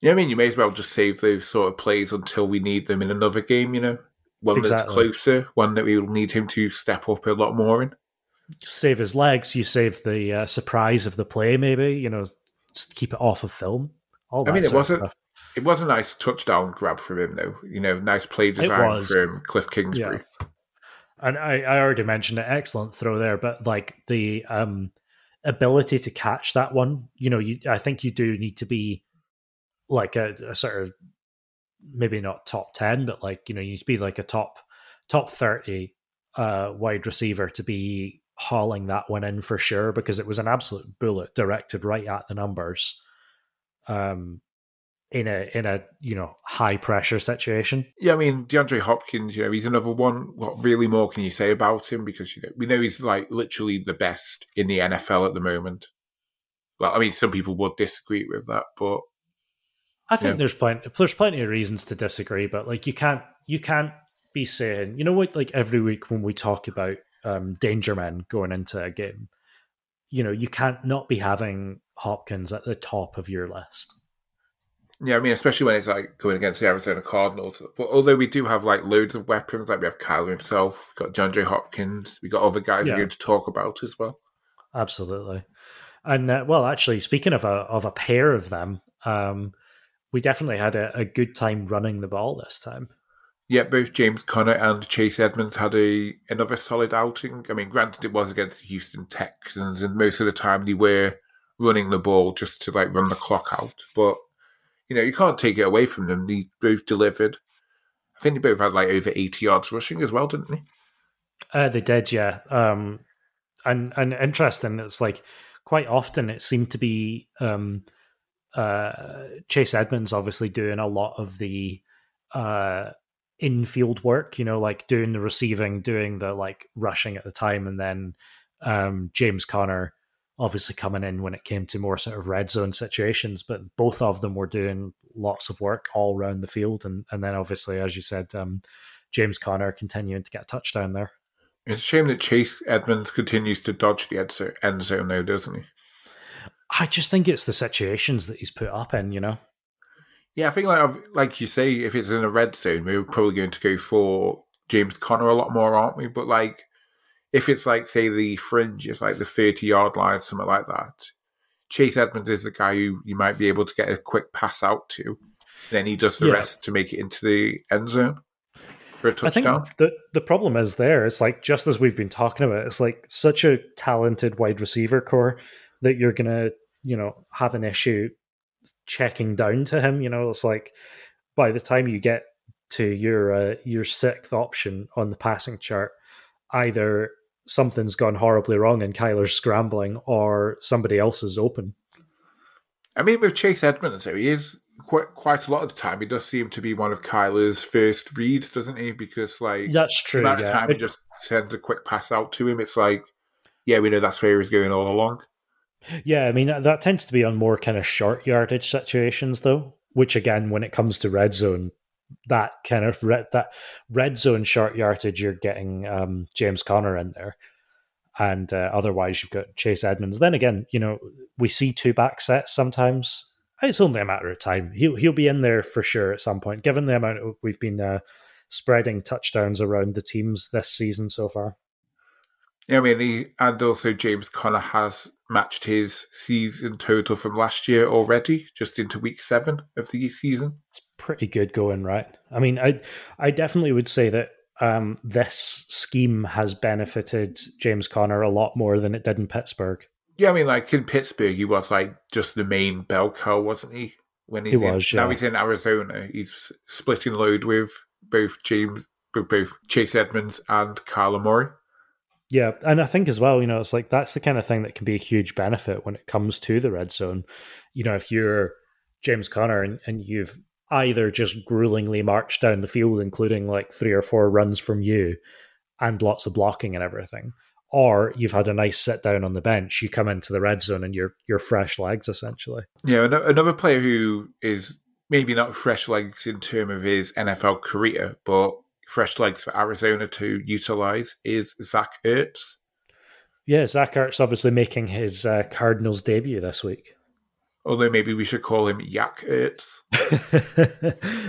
Yeah, I mean, you may as well just save those sort of plays until we need them in another game, you know? One exactly. that's closer, one that we will need him to step up a lot more in. Save his legs, you save the uh, surprise of the play maybe, you know, just keep it off of film. All that I mean, it wasn't, stuff. It was a nice touchdown grab from him, though. You know, nice play design from Cliff Kingsbury. Yeah. And I, I already mentioned an excellent throw there, but like the um, ability to catch that one, you know, you I think you do need to be like a, a sort of maybe not top ten, but like, you know, you need to be like a top top thirty uh, wide receiver to be hauling that one in for sure, because it was an absolute bullet directed right at the numbers. Um. in a, in a you know, high-pressure situation. Yeah, I mean, DeAndre Hopkins, you know, he's another one. What really more can you say about him? Because, you know, we know he's, like, literally the best in the N F L at the moment. Well, I mean, some people would disagree with that, but... I think you know. there's plenty there's plenty of reasons to disagree, but, like, you can't you can't be saying... You know what, like, every week when we talk about um, danger men going into a game, you know, you can't not be having Hopkins at the top of your list. Yeah, I mean, especially when it's like going against the Arizona Cardinals. But although we do have like loads of weapons, like we have Kyler himself, we've got DeAndre Hopkins, we got other guys yeah. we're going to talk about as well. Absolutely, and uh, well, actually, speaking of a of a pair of them, um, we definitely had a, a good time running the ball this time. Yeah, both James Conner and Chase Edmonds had a another solid outing. I mean, granted, it was against the Houston Texans, and most of the time they were running the ball just to like run the clock out, but. You know, you can't take it away from them. They both delivered. I think they both had like over eighty yards rushing as well, didn't they? Uh, they did, yeah. Um, and and interesting, it's like quite often it seemed to be um, uh, Chase Edmonds obviously doing a lot of the uh, infield work, you know, like doing the receiving, doing the like rushing at the time, and then um, James Conner obviously coming in when it came to more sort of red zone situations, but both of them were doing lots of work all around the field. And, and then obviously, as you said, um, James Conner continuing to get a touchdown there. It's a shame that Chase Edmonds continues to dodge the end zone though, doesn't he? I just think it's the situations that he's put up in, you know? Yeah, I think like, like you say, if it's in a red zone, we're probably going to go for James Conner a lot more, aren't we? But like, if it's like, say, the fringe, it's like the thirty-yard line, something like that, Chase Edmonds is the guy who you might be able to get a quick pass out to, and then he does the yeah. rest to make it into the end zone for a touchdown. I think the, the problem is there, it's like, just as we've been talking about, it's like such a talented wide receiver core that you're going to, you know, have an issue checking down to him. You know, it's like by the time you get to your uh, your sixth option on the passing chart, either something's gone horribly wrong and Kyler's scrambling, or somebody else is open. I mean, with Chase Edmonds, though, he is quite, quite a lot of the time. He does seem to be one of Kyler's first reads, doesn't he? Because, like, that's true, the amount yeah. of time it, he just sends a quick pass out to him, it's like, yeah, we know that's where he was going all along. Yeah, I mean, that, that tends to be on more kind of short yardage situations, though, which, again, when it comes to red zone, that kind of red, that red zone short yardage, you're getting um, James Conner in there, and uh, otherwise you've got Chase Edmonds. Then again, you know, we see two back sets sometimes. It's only a matter of time. He'll he'll be in there for sure at some point, given the amount of, we've been uh, spreading touchdowns around the teams this season so far. Yeah, I mean, he, and also James Conner has matched his season total from last year already, just into week seven of the season. It's pretty good going, right? I mean, I I definitely would say that um, this scheme has benefited James Conner a lot more than it did in Pittsburgh. Yeah, I mean, like in Pittsburgh, he was like just the main bell cow, wasn't he? When he's he in, was, yeah. Now he's in Arizona. He's splitting load with both James, with both Chase Edmonds and Kyler Murray. Yeah, and I think as well, you know, it's like that's the kind of thing that can be a huge benefit when it comes to the red zone. You know, if you're James Conner and, and you've either just gruelingly marched down the field, including like three or four runs from you and lots of blocking and everything, or you've had a nice sit down on the bench, you come into the red zone and you're, you're fresh legs, essentially. Yeah, another player who is maybe not fresh legs in terms of his N F L career, but fresh legs for Arizona to utilize is Zach Ertz. Yeah, Zach Ertz obviously making his uh, Cardinals debut this week. Although maybe we should call him Yak Ertz.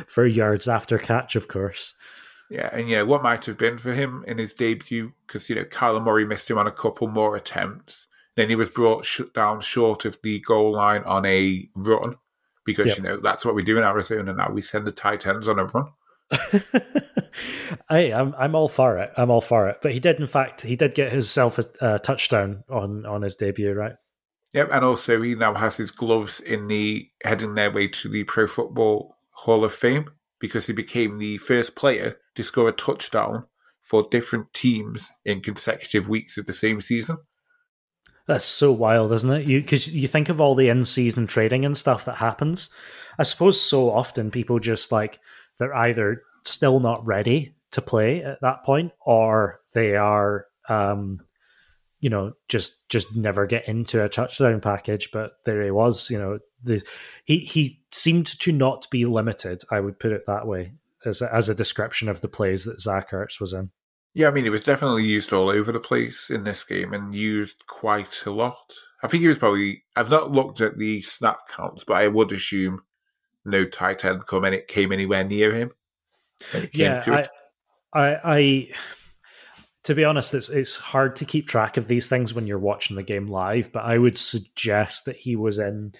For yards after catch, of course. Yeah, and yeah, what might have been for him in his debut, because, you know, Kyler Murray missed him on a couple more attempts. Then he was brought sh- down short of the goal line on a run, because yep. you know that's what we do in Arizona now. We send the tight ends on everyone. Hey, I'm I'm all for it. I'm all for it. But he did, in fact, he did get himself a, a touchdown on, on his debut, right? Yep, and also he now has his gloves in the heading their way to the Pro Football Hall of Fame because he became the first player to score a touchdown for different teams in consecutive weeks of the same season. That's so wild, isn't it? You, because you think of all the in-season trading and stuff that happens. I suppose so often people just like, they're either still not ready to play at that point, or they are, um, you know, just just never get into a touchdown package. But there he was, you know, the, he he seemed to not be limited. I would put it that way, as a, as a description of the plays that Zach Ertz was in. Yeah, I mean, it was definitely used all over the place in this game and used quite a lot. I think he was probably, I've not looked at the snap counts, but I would assume no tight end come and it came anywhere near him. It came yeah, to it. I, I, I, to be honest, it's it's hard to keep track of these things when you're watching the game live. But I would suggest that he was in,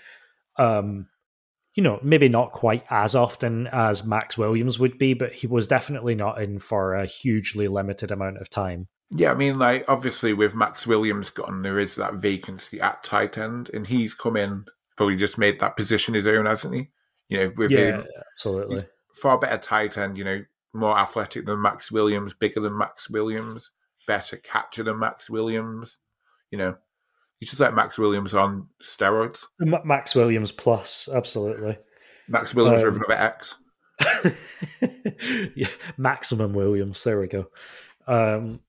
um, you know, maybe not quite as often as Maxx Williams would be, but he was definitely not in for a hugely limited amount of time. Yeah, I mean, like obviously with Maxx Williams gone, there is that vacancy at tight end, and he's come in, probably just made that position his own, hasn't he? You know, with yeah, him, absolutely. He's far better tight end, you know, more athletic than Maxx Williams, bigger than Maxx Williams, better catcher than Maxx Williams. You know, he's just like Maxx Williams on steroids. M- Maxx Williams plus, absolutely. Maxx Williams um, with another X. Yeah, maximum Williams. There we go. Um,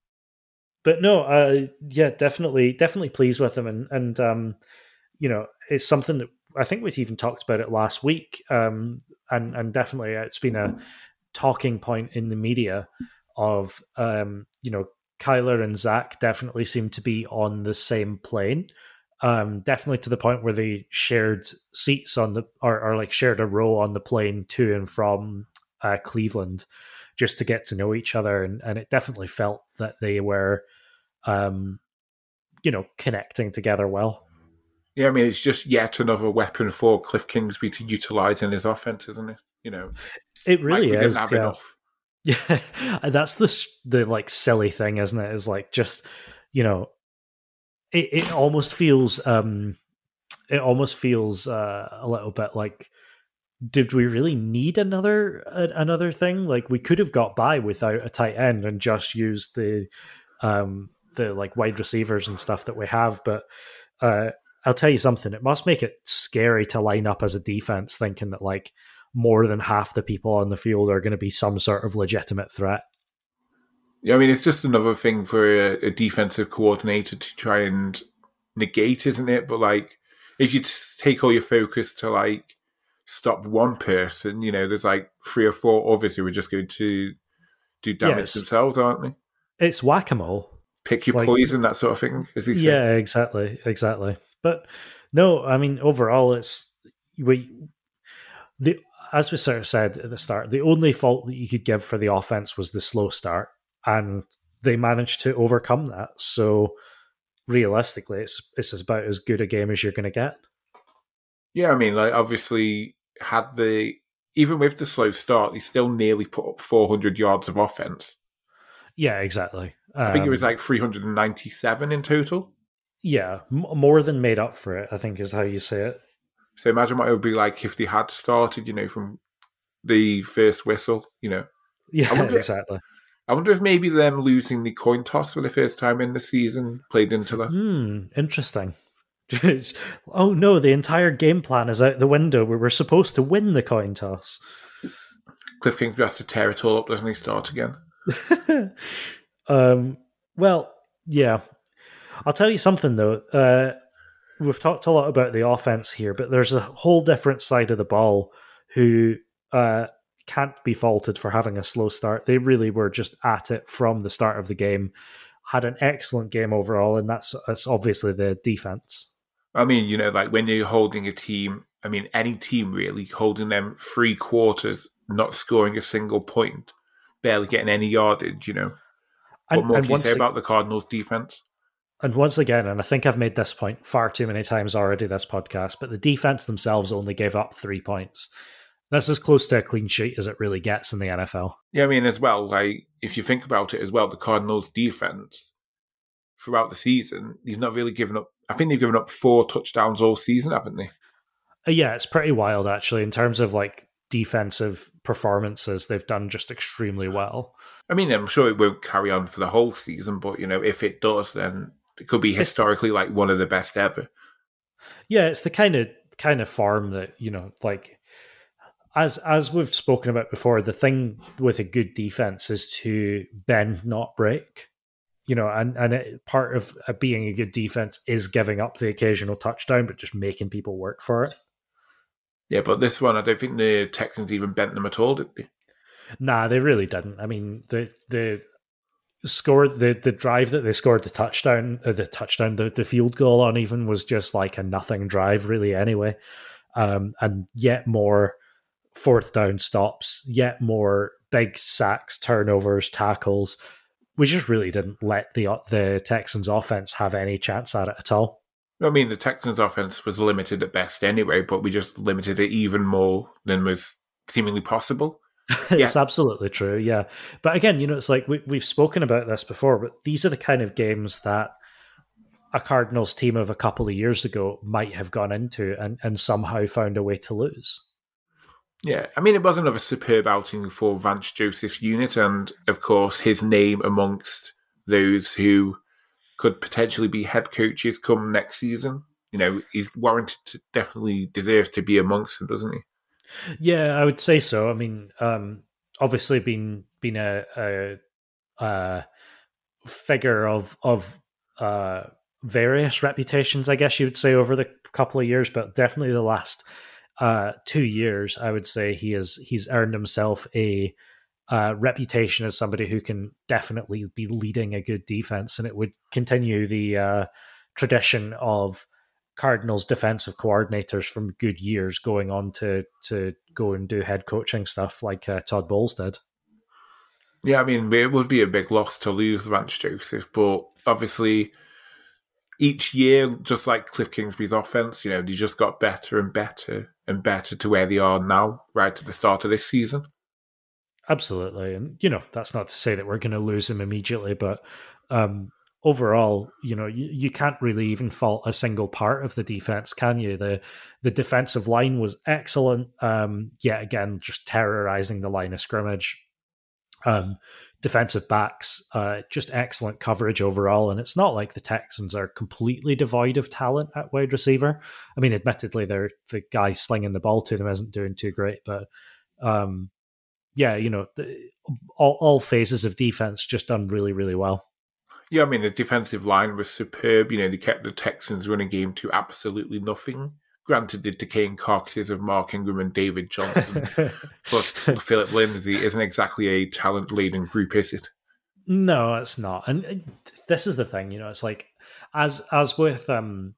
but no, uh, yeah, definitely, definitely pleased with him, and and um, you know, it's something that. I think we've even talked about it last week, um, and, and definitely it's been a talking point in the media of, um, you know, Kyler and Zach definitely seem to be on the same plane, um, definitely to the point where they shared seats on the, or, or like shared a row on the plane to and from uh, Cleveland just to get to know each other. And, and it definitely felt that they were, um, you know, connecting together well. Yeah, I mean, it's just yet another weapon for Cliff Kingsbury to utilise in his offense, isn't it? You know, it really like is. Have yeah. Enough. Yeah, that's the the like silly thing, isn't it? Is like just you know, it it almost feels um, it almost feels uh, a little bit like, did we really need another uh, another thing? Like we could have got by without a tight end and just used the um the like wide receivers and stuff that we have, but. Uh, I'll tell you something, it must make it scary to line up as a defense thinking that like more than half the people on the field are going to be some sort of legitimate threat. Yeah, I mean, it's just another thing for a, a defensive coordinator to try and negate, isn't it? But like, if you take all your focus to like stop one person, you know, there's like three or four others who are just going to do damage yes. themselves, aren't they? It's whack-a-mole. Pick your like, poison, that sort of thing, as he said. Yeah, exactly, exactly. But no, I mean, overall, it's we the as we sort of said at the start, the only fault that you could give for the offense was the slow start, and they managed to overcome that. So realistically, it's it's about as good a game as you're going to get. Yeah, I mean, like obviously, had the even with the slow start, they still nearly put up four hundred yards of offense. Yeah, exactly. Um, I think it was like three hundred ninety-seven in total. Yeah, more than made up for it, I think is how you say it. So imagine what it would be like if they had started, you know, from the first whistle, you know. Yeah, I wonder, exactly. I wonder if maybe them losing the coin toss for the first time in the season played into that. Hmm, interesting. Oh no, the entire game plan is out the window. We were supposed to win the coin toss. Cliff Kingsbury has to tear it all up, doesn't he? Start again. um. Well, yeah. I'll tell you something, though. Uh, we've talked a lot about the offense here, but there's a whole different side of the ball who uh, can't be faulted for having a slow start. They really were just at it from the start of the game, had an excellent game overall, and that's, that's obviously the defense. I mean, you know, like when you're holding a team, I mean, any team really, holding them three quarters, not scoring a single point, barely getting any yardage, you know. What and, more and can you say about the Cardinals' defense? And once again, and I think I've made this point far too many times already this podcast, but the defense themselves only gave up three points. That's as close to a clean sheet as it really gets in the N F L. Yeah, I mean, as well, like, if you think about it as well, the Cardinals' defense throughout the season, they've not really given up. I think they've given up four touchdowns all season, haven't they? Yeah, it's pretty wild, actually, in terms of, like, defensive performances. They've done just extremely well. I mean, I'm sure it won't carry on for the whole season, but, you know, if it does, then it could be historically, like, one of the best ever. Yeah, it's the kind of kind of form that, you know, like, as as we've spoken about before, the thing with a good defense is to bend, not break. You know, and, and it, part of being a good defense is giving up the occasional touchdown, but just making people work for it. Yeah, but this one, I don't think the Texans even bent them at all, did they? Nah, they really didn't. I mean, the the scored the, the drive that they scored the touchdown, uh, the touchdown, the, the field goal on even was just like a nothing drive, really. Anyway, um, and yet more fourth down stops, yet more big sacks, turnovers, tackles. We just really didn't let the the Texans' offense have any chance at it at all. I mean, the Texans' offense was limited at best anyway, but we just limited it even more than was seemingly possible. Yeah. It's absolutely true, yeah. But again, you know, it's like we, we've spoken about this before, but these are the kind of games that a Cardinals team of a couple of years ago might have gone into and, and somehow found a way to lose. Yeah, I mean, it was another superb outing for Vance Joseph's unit and, of course, his name amongst those who could potentially be head coaches come next season. You know, he's warranted to definitely deserves to be amongst them, doesn't he? Yeah, I would say so. I mean, um, obviously being, being a, a, a figure of, of uh, various reputations, I guess you would say, over the couple of years, but definitely the last Uh, two years, I would say he has he's earned himself a uh, reputation as somebody who can definitely be leading a good defense, and it would continue the uh, tradition of Cardinals defensive coordinators from good years going on to to go and do head coaching stuff like uh, Todd Bowles did. Yeah, I mean, it would be a big loss to lose Vance Joseph, but obviously each year, just like Cliff Kingsbury's offense, you know, they just got better and better and better to where they are now, right to the start of this season. Absolutely. And, you know, that's not to say that we're going to lose him immediately, but um, overall, you know, you, you can't really even fault a single part of the defense, can you? The the defensive line was excellent, um, yet again, just terrorizing the line of scrimmage. Um, defensive backs, uh, just excellent coverage overall. And it's not like the Texans are completely devoid of talent at wide receiver. I mean, admittedly, they're, the guy slinging the ball to them isn't doing too great. But um, yeah, you know, the, all, all phases of defense just done really, really well. Yeah, I mean, the defensive line was superb. You know, they kept the Texans running game to absolutely nothing. Granted, the decaying carcasses of Mark Ingram and David Johnson, plus Philip Lindsay isn't exactly a talent-laden group, is it? No, it's not. And this is the thing, you know, it's like, as as with um,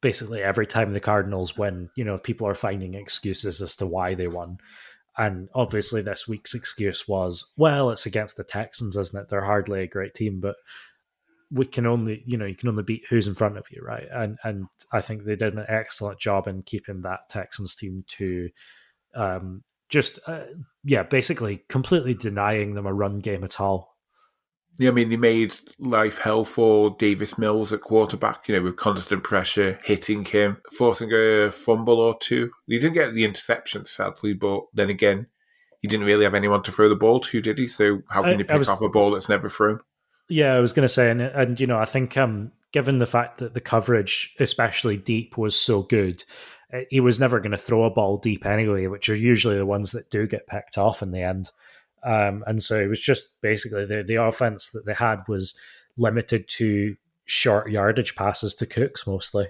basically every time the Cardinals win, you know, people are finding excuses as to why they won. And obviously this week's excuse was, well, it's against the Texans, isn't it? They're hardly a great team, but we can only, you know, you can only beat who's in front of you, right? And and I think they did an excellent job in keeping that Texans team to um, just, uh, yeah, basically completely denying them a run game at all. Yeah, I mean, they made life hell for Davis Mills at quarterback, you know, with constant pressure, hitting him, forcing a fumble or two. He didn't get the interception, sadly, but then again, he didn't really have anyone to throw the ball to, did he? So how can I, you pick was... off a ball that's never thrown? Yeah, I was going to say, and, and you know, I think um, given the fact that the coverage, especially deep, was so good, he was never going to throw a ball deep anyway, which are usually the ones that do get picked off in the end. Um, and so it was just basically the, the offense that they had was limited to short yardage passes to Cooks mostly.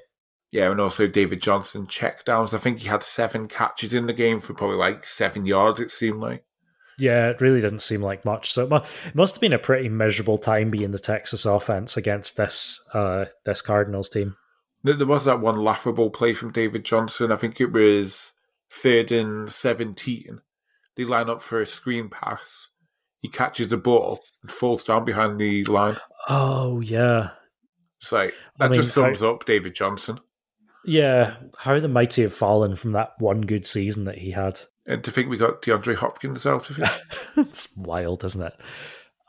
Yeah, and also David Johnson checkdowns. I think he had seven catches in the game for probably like seven yards, it seemed like. Yeah, it really didn't seem like much. So it must have been a pretty miserable time being the Texas offense against this uh, this Cardinals team. There was that one laughable play from David Johnson. I think it was third and seventeen. They line up for a screen pass. He catches the ball and falls down behind the line. Oh, yeah. So that I mean, just sums how, up David Johnson. Yeah, how the mighty have fallen from that one good season that he had. And to think we got DeAndre Hopkins out of it. It's wild, isn't it?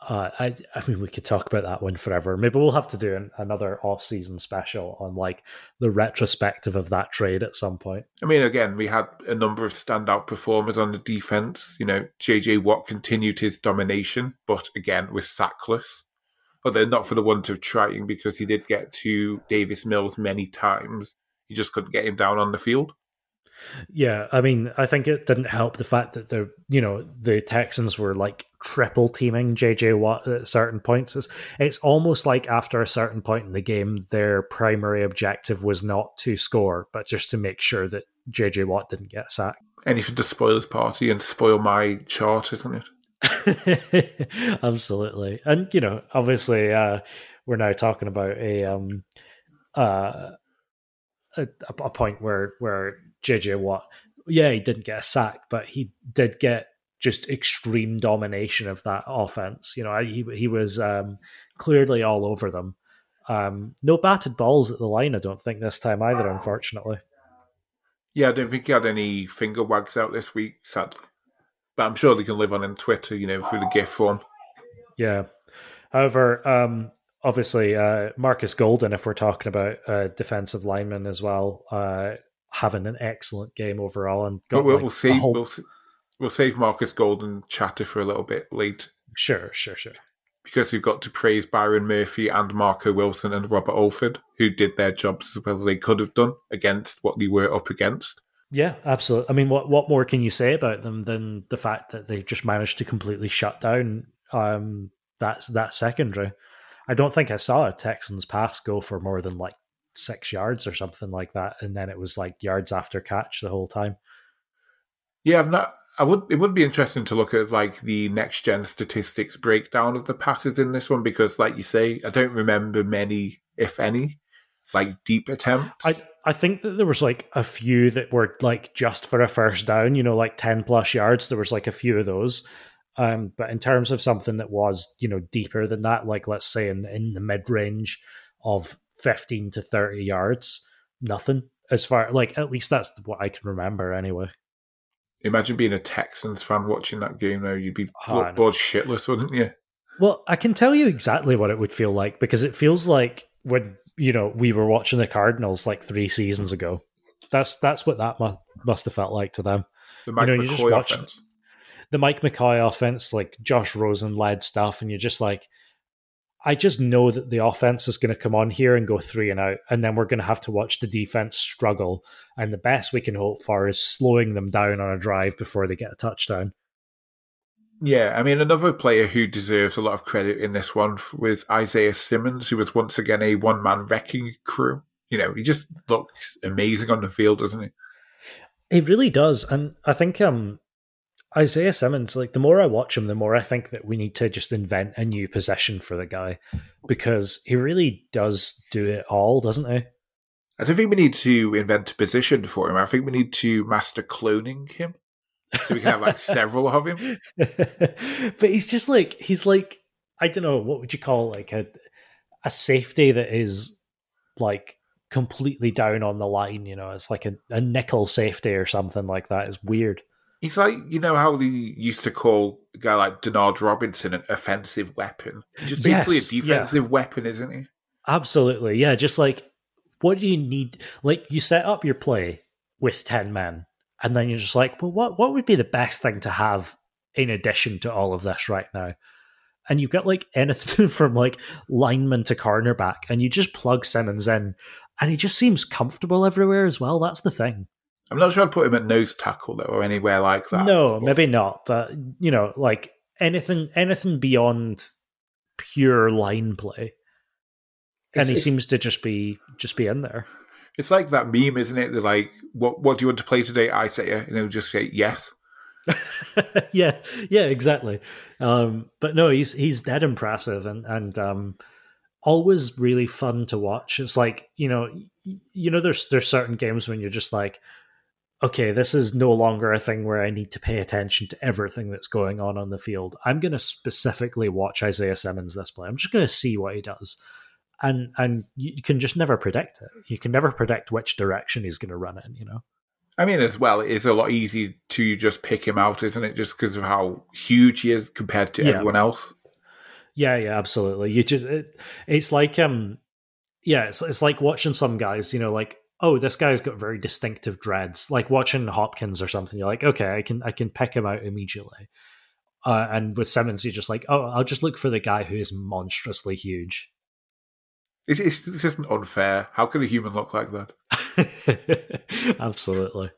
Uh, I, I mean, we could talk about that one forever. Maybe we'll have to do an, another off-season special on like the retrospective of that trade at some point. I mean, again, we had a number of standout performers on the defense. You know, J J Watt continued his domination, but again, was sackless. Although not for the want of trying, because he did get to Davis Mills many times. He just couldn't get him down on the field. Yeah, I mean, I think it didn't help the fact that the you know the Texans were like triple teaming J J Watt at certain points. It's, it's almost like after a certain point in the game, their primary objective was not to score, but just to make sure that J J Watt didn't get sacked. Anything to spoil his party and spoil my chart, isn't it? Absolutely, and you know, obviously, uh, we're now talking about a um, uh, a, a point where where. J J Watt, yeah, he didn't get a sack, but he did get just extreme domination of that offense. You know, he he was um, clearly all over them. Um, no batted balls at the line, I don't think, this time either, unfortunately. Yeah, I don't think he had any finger wags out this week, sadly. But I'm sure they can live on in Twitter, you know, through the GIF form. Yeah. However, um, obviously, uh, Marcus Golden, if we're talking about uh, defensive linemen as well, uh, having an excellent game overall, and got we'll, like we'll save whole... we'll, we'll save Marcus Golden chatter for a little bit late. Sure, sure, sure. Because we've got to praise Byron Murphy and Marco Wilson and Robert Alford, who did their jobs as well as they could have done against what they were up against. Yeah, absolutely. I mean, what what more can you say about them than the fact that they just managed to completely shut down um, that that secondary? I don't think I saw a Texans pass go for more than like six yards or something like that, and then it was like yards after catch the whole time. Yeah, I've not. I would. It would be interesting to look at like the next gen statistics breakdown of the passes in this one, because, like you say, I don't remember many, if any, like deep attempts. I I think that there was like a few that were like just for a first down, you know, like ten plus yards. There was like a few of those. Um, but in terms of something that was, you know, deeper than that, like let's say in in the mid range of fifteen to thirty yards, nothing as far, like, at least that's what I can remember anyway. Imagine being a Texans fan watching that game though. You'd be oh, bored shitless, wouldn't you? Well, I can tell you exactly what it would feel like, because it feels like when, you know, we were watching the Cardinals like three seasons ago. That's that's what that must, must have felt like to them. The Mike you know, McCoy just watching, offense. The Mike McCoy offense, like Josh Rosen-led stuff, and you're just like, I just know that the offense is going to come on here and go three and out, and then we're going to have to watch the defense struggle. And the best we can hope for is slowing them down on a drive before they get a touchdown. Yeah, I mean, another player who deserves a lot of credit in this one was Isaiah Simmons, who was once again a one-man wrecking crew. You know, he just looks amazing on the field, doesn't he? He really does. And I think um, Isaiah Simmons, like the more I watch him, the more I think that we need to just invent a new position for the guy, because he really does do it all, doesn't he? I don't think we need to invent a position for him. I think we need to master cloning him so we can have like several of him. But he's just like, he's like, I don't know, what would you call like a a safety that is like completely down on the line, you know, it's like a, a nickel safety or something like that. It's weird. He's like, you know how they used to call a guy like Denard Robinson an offensive weapon? He's just basically yes, a defensive yeah. weapon, isn't he? Absolutely, yeah. Just like, what do you need? Like, you set up your play with ten men, and then you're just like, well, what, what would be the best thing to have in addition to all of this right now? And you've got like anything from like lineman to cornerback, and you just plug Simmons in, and he just seems comfortable everywhere as well. That's the thing. I'm not sure I'd put him at nose tackle, though, or anywhere like that. No, but maybe not. But, you know, like anything anything beyond pure line play. And he seems to just be just be in there. It's like that meme, isn't it? They're like, what what do you want to play today, Isaiah? And he'll just say, yes. yeah, yeah, exactly. Um, but no, he's he's dead impressive and, and um, always really fun to watch. It's like, you know, you know, there's there's certain games when you're just like, okay, this is no longer a thing where I need to pay attention to everything that's going on on the field. I'm going to specifically watch Isaiah Simmons this play. I'm just going to see what he does. and and you can just never predict it. You can never predict which direction he's going to run in, you know? I mean, as well, it's a lot easier to just pick him out, isn't it? Just because of how huge he is compared to yeah. everyone else. Yeah, yeah, absolutely. You just it, it's like um, yeah, it's it's like watching some guys, you know, like, oh, this guy's got very distinctive dreads. Like watching Hopkins or something, you're like, okay, I can I can pick him out immediately. Uh, and with Simmons, you're just like, oh, I'll just look for the guy who is monstrously huge. It's, it's, this isn't unfair. How can a human look like that? Absolutely.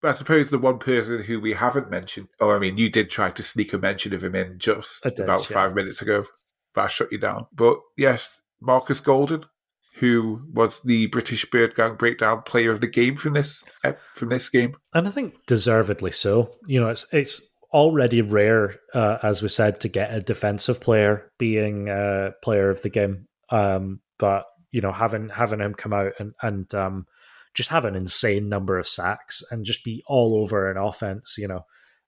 But I suppose the one person who we haven't mentioned, oh, I mean, you did try to sneak a mention of him in just did, about yeah. five minutes ago, but I shut you down. But yes, Marcus Golden, who was the British Birdgang Breakdown Player of the Game from this from this game, and I think deservedly so. You know, it's it's already rare, uh, as we said, to get a defensive player being uh, Player of the Game. Um, but you know, having having him come out and and um, just have an insane number of sacks and just be all over an offense, you know,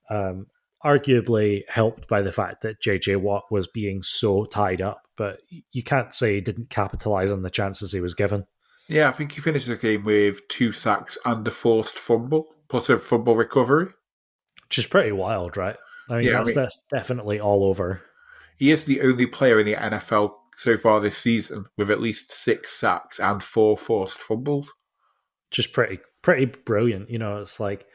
um, arguably helped by the fact that J J Watt was being so tied up, but you can't say he didn't capitalize on the chances he was given. Yeah, I think he finished the game with two sacks and a forced fumble, plus a fumble recovery, which is pretty wild, right? I mean, yeah, that's, I mean, that's definitely all over. He is the only player in the N F L so far this season with at least six sacks and four forced fumbles. Just pretty, pretty brilliant. You know, it's like,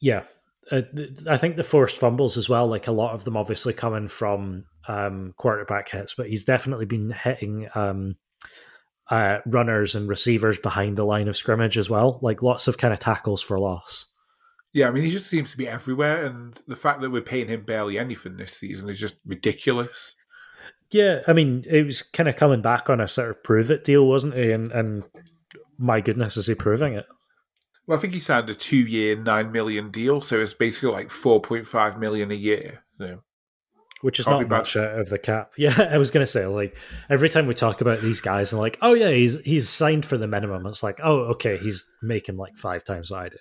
yeah, uh, th- I think the forced fumbles as well, like a lot of them obviously coming from um, quarterback hits, but he's definitely been hitting um, uh, runners and receivers behind the line of scrimmage as well. Like lots of kind of tackles for loss. Yeah, I mean, he just seems to be everywhere. And the fact that we're paying him barely anything this season is just ridiculous. Yeah, I mean, it was kind of coming back on a sort of prove it deal, wasn't he? And, and my goodness, is he proving it? Well, I think he signed a two-year, nine million dollars deal, so it's basically like four point five million dollars a year. So which is not much out of the cap. Yeah, I was going to say, like, every time we talk about these guys, and like, oh, yeah, he's he's signed for the minimum. It's like, oh, okay, he's making like five times what I do.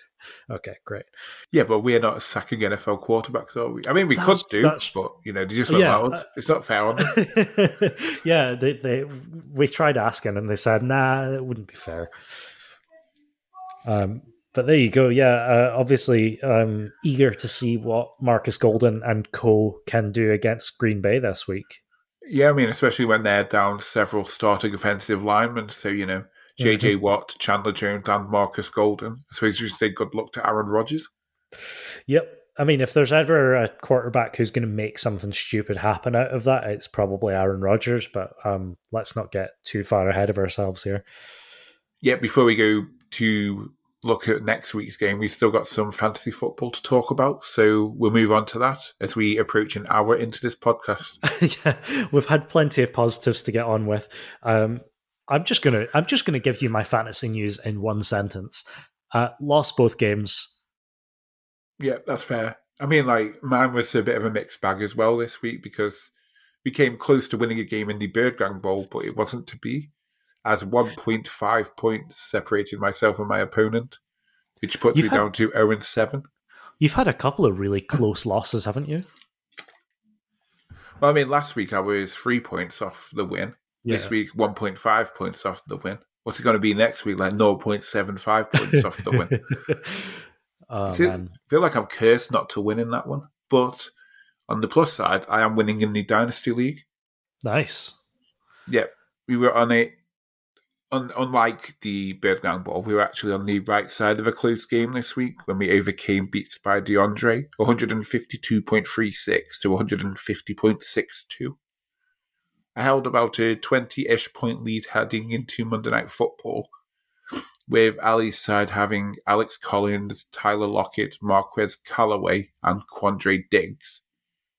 Okay, great. Yeah, but we're not sacking N F L quarterbacks, are we? I mean, we that's, could do, but, you know, they just went yeah, loud. It's not fair on them. yeah, they, they, we tried asking, and they said, nah, it wouldn't be fair. Um. But there you go. Yeah, uh, obviously um, eager to see what Marcus Golden and co can do against Green Bay this week. Yeah, I mean, especially when they're down several starting offensive linemen. So, you know, J J mm-hmm. Watt, Chandler Jones and Marcus Golden. So he's just say good luck to Aaron Rodgers. Yep. I mean, if there's ever a quarterback who's going to make something stupid happen out of that, it's probably Aaron Rodgers. But um, let's not get too far ahead of ourselves here. Yeah, before we go to look at next week's game, we've still got some fantasy football to talk about, so we'll move on to that as we approach an hour into this podcast. Yeah, we've had plenty of positives to get on with. Um, I'm just gonna, I'm just gonna give you my fantasy news in one sentence. Uh, lost both games. Yeah, that's fair. I mean, like mine was a bit of a mixed bag as well this week because we came close to winning a game in the Birdgang Bowl, but it wasn't to be, as one point five points separated myself and my opponent, which puts you've me had, down to oh and seven. You've had a couple of really close losses, haven't you? Well, I mean, last week I was three points off the win. Yeah. This week, one point five points off the win. What's it going to be next week? Like zero point seven five points off the win. Oh, see, man. I feel like I'm cursed not to win in that one. But on the plus side, I am winning in the Dynasty League. Nice. Yeah, we were on a... Unlike the Birdgang Bowl, we were actually on the right side of a close game this week when we overcame beats by DeAndre one fifty-two point three six to one fifty point six two. I held about a twenty-ish point lead heading into Monday Night Football, with Ali's side having Alex Collins, Tyler Lockett, Marquez Callaway, and Quandre Diggs.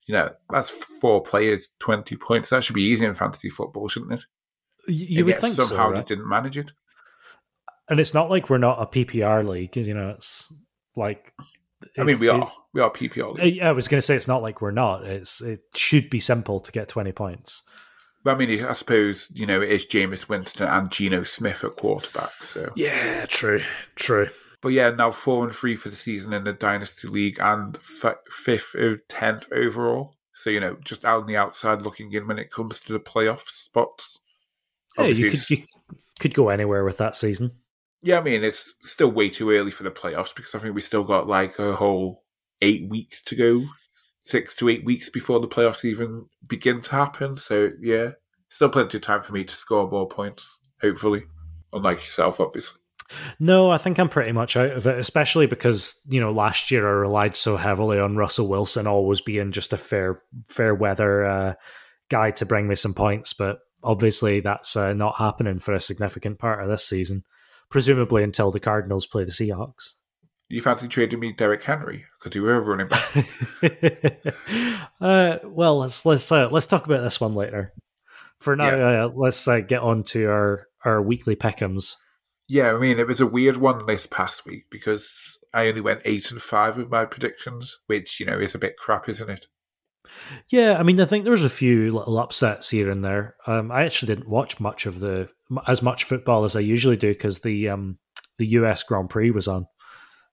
You know, that's four players, twenty points. That should be easy in fantasy football, shouldn't it? You and would think somehow so, right? They didn't manage it. And it's not like we're not a P P R league, you know. It's like it's, I mean, we are we are P P R league. I was going to say it's not like we're not. It's it should be simple to get twenty points. But I mean, I suppose you know it is Jameis Winston and Geno Smith at quarterback. So yeah, true, true. But yeah, now four and three for the season in the Dynasty League and f- fifth or tenth overall. So you know, just out on the outside looking in when it comes to the playoff spots. Yeah, you could, you could go anywhere with that season. Yeah, I mean, it's still way too early for the playoffs because I think we still got like a whole eight weeks to go, six to eight weeks before the playoffs even begin to happen. So, yeah, still plenty of time for me to score more points, hopefully. Unlike yourself, obviously. No, I think I'm pretty much out of it, especially because, you know, last year I relied so heavily on Russell Wilson always being just a fair fair weather uh, guy to bring me some points, but obviously that's uh, not happening for a significant part of this season, presumably until the Cardinals play the Seahawks. You fancy trading me Derrick Henry? Because you were running back. uh, well, let's let's uh, let's talk about this one later. For now, yeah. uh, let's uh, get on to our, our weekly pick'ems. Yeah, I mean, it was a weird one this past week because I only went eight and five with my predictions, which, you know, is a bit crap, isn't it? Yeah, I mean, I think there was a few little upsets here and there. Um, I actually didn't watch much of the as much football as I usually do because the um, the U S Grand Prix was on,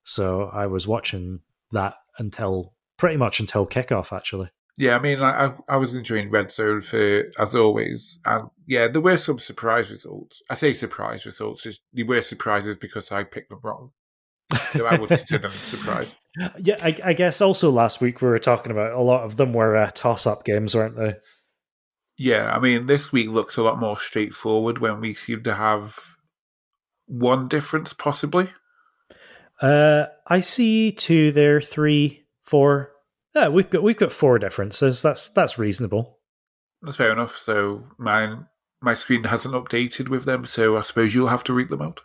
so I was watching that until pretty much until kickoff, actually. Yeah, I mean, I I was enjoying Red Zone for as always, and yeah, there were some surprise results. I say surprise results; they were surprises because I picked them wrong, so I would consider them a surprise. Yeah, I, I guess also last week we were talking about a lot of them were uh, toss-up games, weren't they? Yeah, I mean, this week looks a lot more straightforward when we seem to have one difference possibly. Uh, I see two there, three, four. Yeah, we've got we've got four differences. That's that's reasonable. That's fair enough. So mine, my screen hasn't updated with them, so I suppose you'll have to read them out.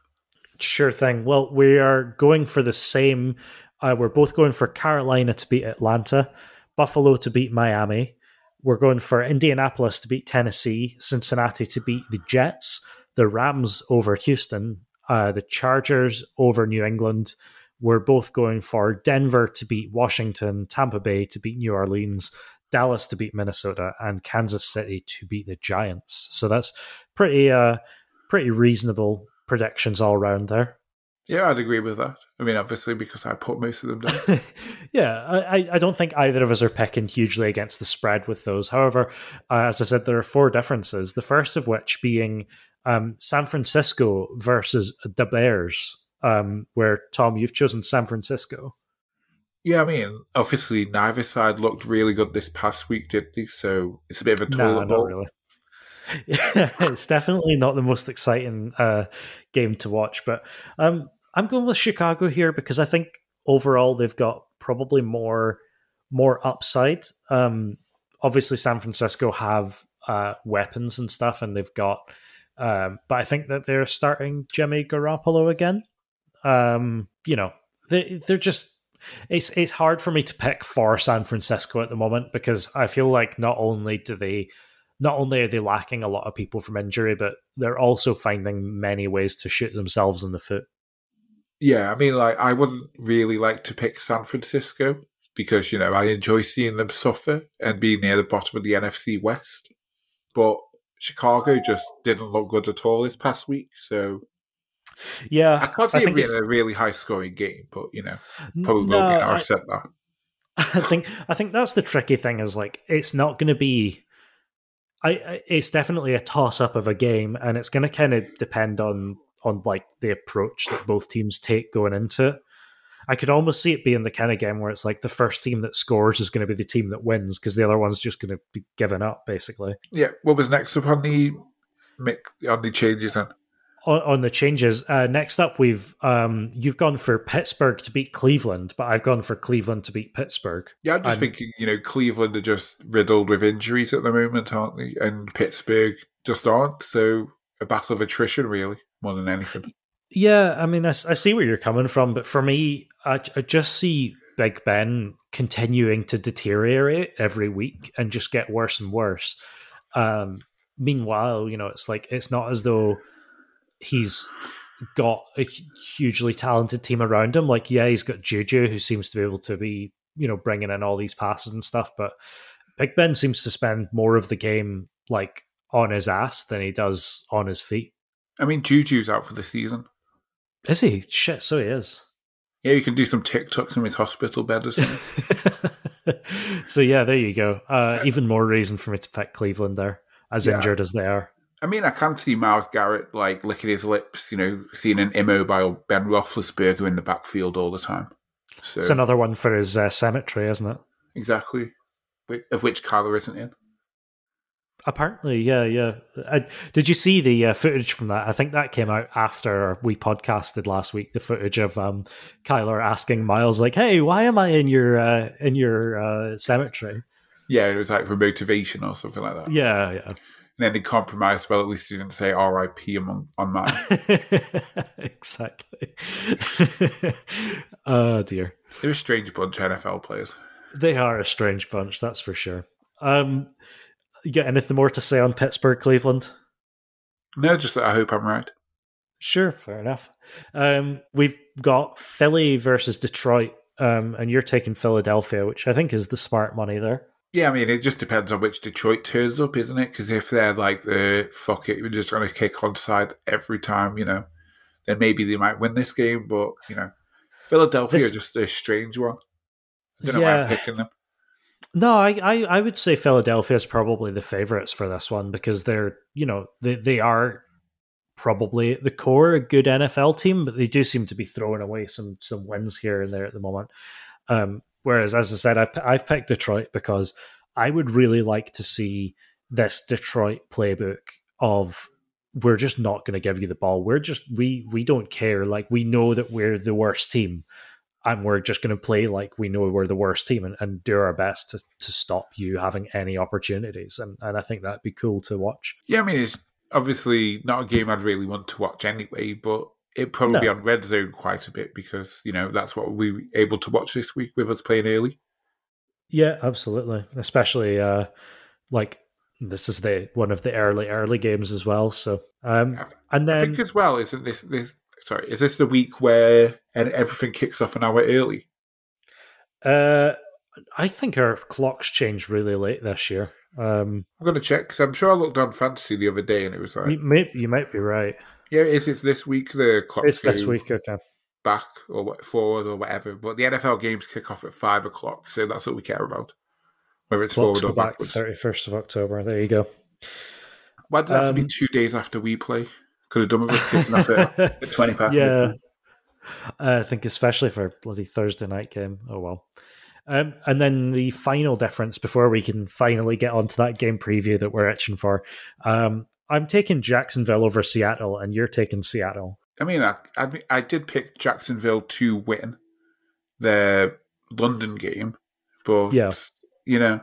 Sure thing. Well, we are going for the same. Uh, we're both going for Carolina to beat Atlanta, Buffalo to beat Miami. We're going for Indianapolis to beat Tennessee, Cincinnati to beat the Jets, the Rams over Houston, uh, the Chargers over New England. We're both going for Denver to beat Washington, Tampa Bay to beat New Orleans, Dallas to beat Minnesota, and Kansas City to beat the Giants. So that's pretty uh, pretty reasonable predictions all around there. Yeah, I'd agree with that. I mean, obviously, because I put most of them down. Yeah, I, I don't think either of us are picking hugely against the spread with those. However, uh, as I said, there are four differences, the first of which being um, San Francisco versus the Bears. Um, where, Tom, you've chosen San Francisco. Yeah, I mean, obviously neither side looked really good this past week, did they? So it's a bit of a toilet bowl. Nah, not really. It's definitely not the most exciting uh, game to watch, but um, I'm going with Chicago here because I think overall they've got probably more more upside. Um, obviously, San Francisco have uh, weapons and stuff, and they've got, um, but I think that they're starting Jimmy Garoppolo again. Um, you know, they, they're just, it's it's hard for me to pick for San Francisco at the moment because I feel like not only do they, not only are they lacking a lot of people from injury, but they're also finding many ways to shoot themselves in the foot. Yeah, I mean, like, I wouldn't really like to pick San Francisco because, you know, I enjoy seeing them suffer and be near the bottom of the N F C West. But Chicago just didn't look good at all this past week, so... Yeah, I can't see it being a really high-scoring game, but you know, probably no, will be. I'll accept that. I think I think that's the tricky thing. Is like it's not going to be. I, I it's definitely a toss-up of a game, and it's going to kind of depend on on like the approach that both teams take going into it. I could almost see it being the kind of game where it's like the first team that scores is going to be the team that wins because the other one's just going to be given up, basically. Yeah. What was next up on the on the changes then? On the changes, uh, next up, we've um, you've gone for Pittsburgh to beat Cleveland, but I've gone for Cleveland to beat Pittsburgh. Yeah, I'm just and, thinking, you know, Cleveland are just riddled with injuries at the moment, aren't they? And Pittsburgh just aren't. So a battle of attrition, really, more than anything. Yeah, I mean, I, I see where you're coming from, but for me, I, I just see Big Ben continuing to deteriorate every week and just get worse and worse. Um, meanwhile, you know, it's like it's not as though he's got a hugely talented team around him. Like, yeah, he's got Juju, who seems to be able to be, you know, bringing in all these passes and stuff. But Big Ben seems to spend more of the game, like, on his ass than he does on his feet. I mean, Juju's out for the season. Is he? Shit, so he is. Yeah, you can do some TikToks in his hospital bed or something. So, yeah, there you go. Uh, even more reason for me to pick Cleveland there, as yeah. injured as they are. I mean, I can see Myles Garrett like licking his lips, you know, seeing an immobile Ben Roethlisberger in the backfield all the time. So it's another one for his uh, cemetery, isn't it? Exactly, of which Kyler isn't in. Apparently, yeah, yeah. I, did you see the uh, footage from that? I think that came out after we podcasted last week. The footage of um, Kyler asking Myles, like, "Hey, why am I in your uh, in your uh, cemetery?" Yeah, it was like for motivation or something like that. Yeah, yeah. And then they compromised, well, at least he didn't say R I P among, on mine. Exactly. Oh, dear. They're a strange bunch, N F L players. They are a strange bunch, that's for sure. Um, you got anything more to say on Pittsburgh, Cleveland? No, just that I hope I'm right. Sure, fair enough. Um, we've got Philly versus Detroit, um, and you're taking Philadelphia, which I think is the smart money there. Yeah, I mean, it just depends on which Detroit turns up, isn't it? Because if they're like, the fuck it, we're just going to kick onside every time, you know, then maybe they might win this game. But, you know, Philadelphia this... are just a strange one. I don't know yeah. why I'm picking them. No, I, I, I would say Philadelphia is probably the favourites for this one because they're, you know, they, they are probably at the core a good N F L team, but they do seem to be throwing away some some wins here and there at the moment. Um Whereas, as I said, I've, I've picked Detroit because I would really like to see this Detroit playbook of we're just not going to give you the ball. We're just, we we don't care. Like, we know that we're the worst team and we're just going to play like we know we're the worst team and, and do our best to, to stop you having any opportunities. And, and I think that'd be cool to watch. Yeah, I mean, it's obviously not a game I'd really want to watch anyway, but... It'd probably no. be on Red Zone quite a bit because, you know, that's what we were able to watch this week with us playing early. Yeah, absolutely. Especially, uh, like, this is the one of the early, early games as well. So, um, yeah, and then... I think as well, isn't this, this... Sorry, is this the week where and everything kicks off an hour early? Uh, I think our clocks changed really late this year. Um, I'm going to check, because I'm sure I looked on Fantasy the other day and it was like... You, may, you might be right. Yeah, it is. It's this week the clock It's this week, okay. Back or what, forward or whatever. But the N F L games kick off at five o'clock, so that's what we care about. Whether it's Clocks forward or back, backwards. thirty-first of October, there you go. Why did it um, have to be two days after we play? Could have done with us kicking off at, at twenty past. Yeah, uh, I think especially for a bloody Thursday night game. Oh, well. Um, and then the final difference before we can finally get onto that game preview that we're itching for. Um, I'm taking Jacksonville over Seattle, and you're taking Seattle. I mean, I, I I did pick Jacksonville to win the London game, but yeah. you know,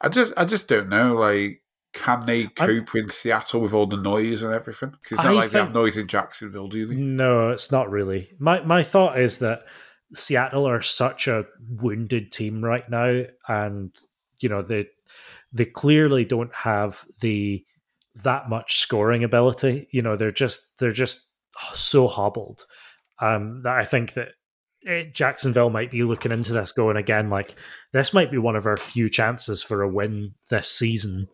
I just I just don't know. Like, can they cope I'm, in Seattle with all the noise and everything? Because it's not I like think, they have noise in Jacksonville, do they? No, it's not really. My my thought is that Seattle are such a wounded team right now, and you know they they clearly don't have the that much scoring ability. You know, they're just they're just so hobbled um, that I think that it, Jacksonville might be looking into this going again, like, this might be one of our few chances for a win this season.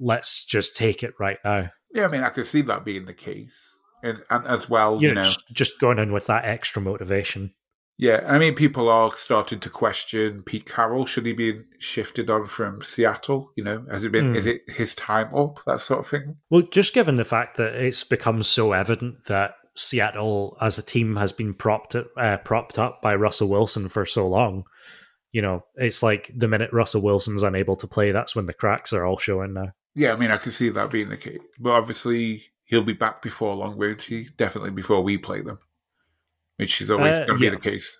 Let's just take it right now. Yeah, I mean, I could see that being the case. And, and as well, you, you know... Just, just going in with that extra motivation. Yeah, I mean, people are starting to question Pete Carroll. Should he be shifted on from Seattle? You know, has it been? Mm. Is it his time up? That sort of thing. Well, just given the fact that it's become so evident that Seattle, as a team, has been propped uh, propped up by Russell Wilson for so long, you know, it's like the minute Russell Wilson's unable to play, that's when the cracks are all showing now. Yeah, I mean, I can see that being the case, but obviously he'll be back before long, won't he? Definitely before we play them. Which is always uh, going to yeah. be the case.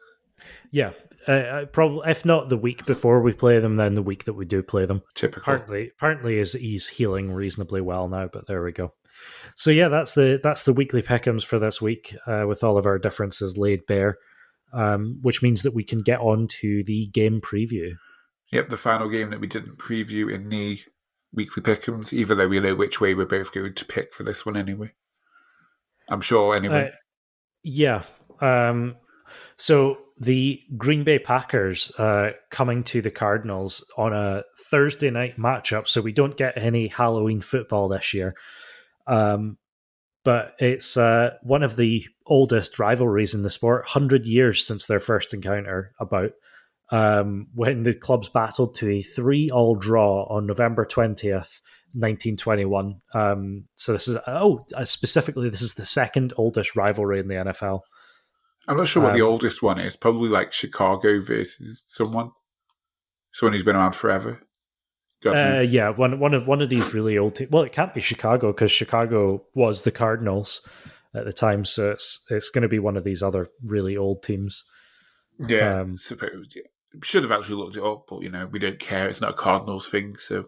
Yeah, uh, probably if not the week before we play them, then the week that we do play them. Typical. Partly, partly is he's healing reasonably well now, but there we go. So yeah, that's the that's the weekly pick'ems for this week, uh, with all of our differences laid bare, um, which means that we can get on to the game preview. Yep, the final game that we didn't preview in the weekly pick'ems, even though we know which way we're both going to pick for this one anyway. I'm sure anyway. Uh, yeah. Um, so the Green Bay Packers uh, coming to the Cardinals on a Thursday night matchup, so we don't get any Halloween football this year. Um, but it's uh, one of the oldest rivalries in the sport, one hundred years since their first encounter, about um, when the clubs battled to a three all draw on November twentieth, nineteen twenty-one. Um, so this is, oh, specifically, this is the second oldest rivalry in the N F L. I'm not sure what um, the oldest one is. Probably like Chicago versus someone. Someone who's been around forever. Uh, yeah, one one of one of these really old teams. Well, it can't be Chicago because Chicago was the Cardinals at the time, so it's it's going to be one of these other really old teams. Yeah, um, supposed. Yeah. Should have actually looked it up, but you know we don't care. It's not a Cardinals thing, so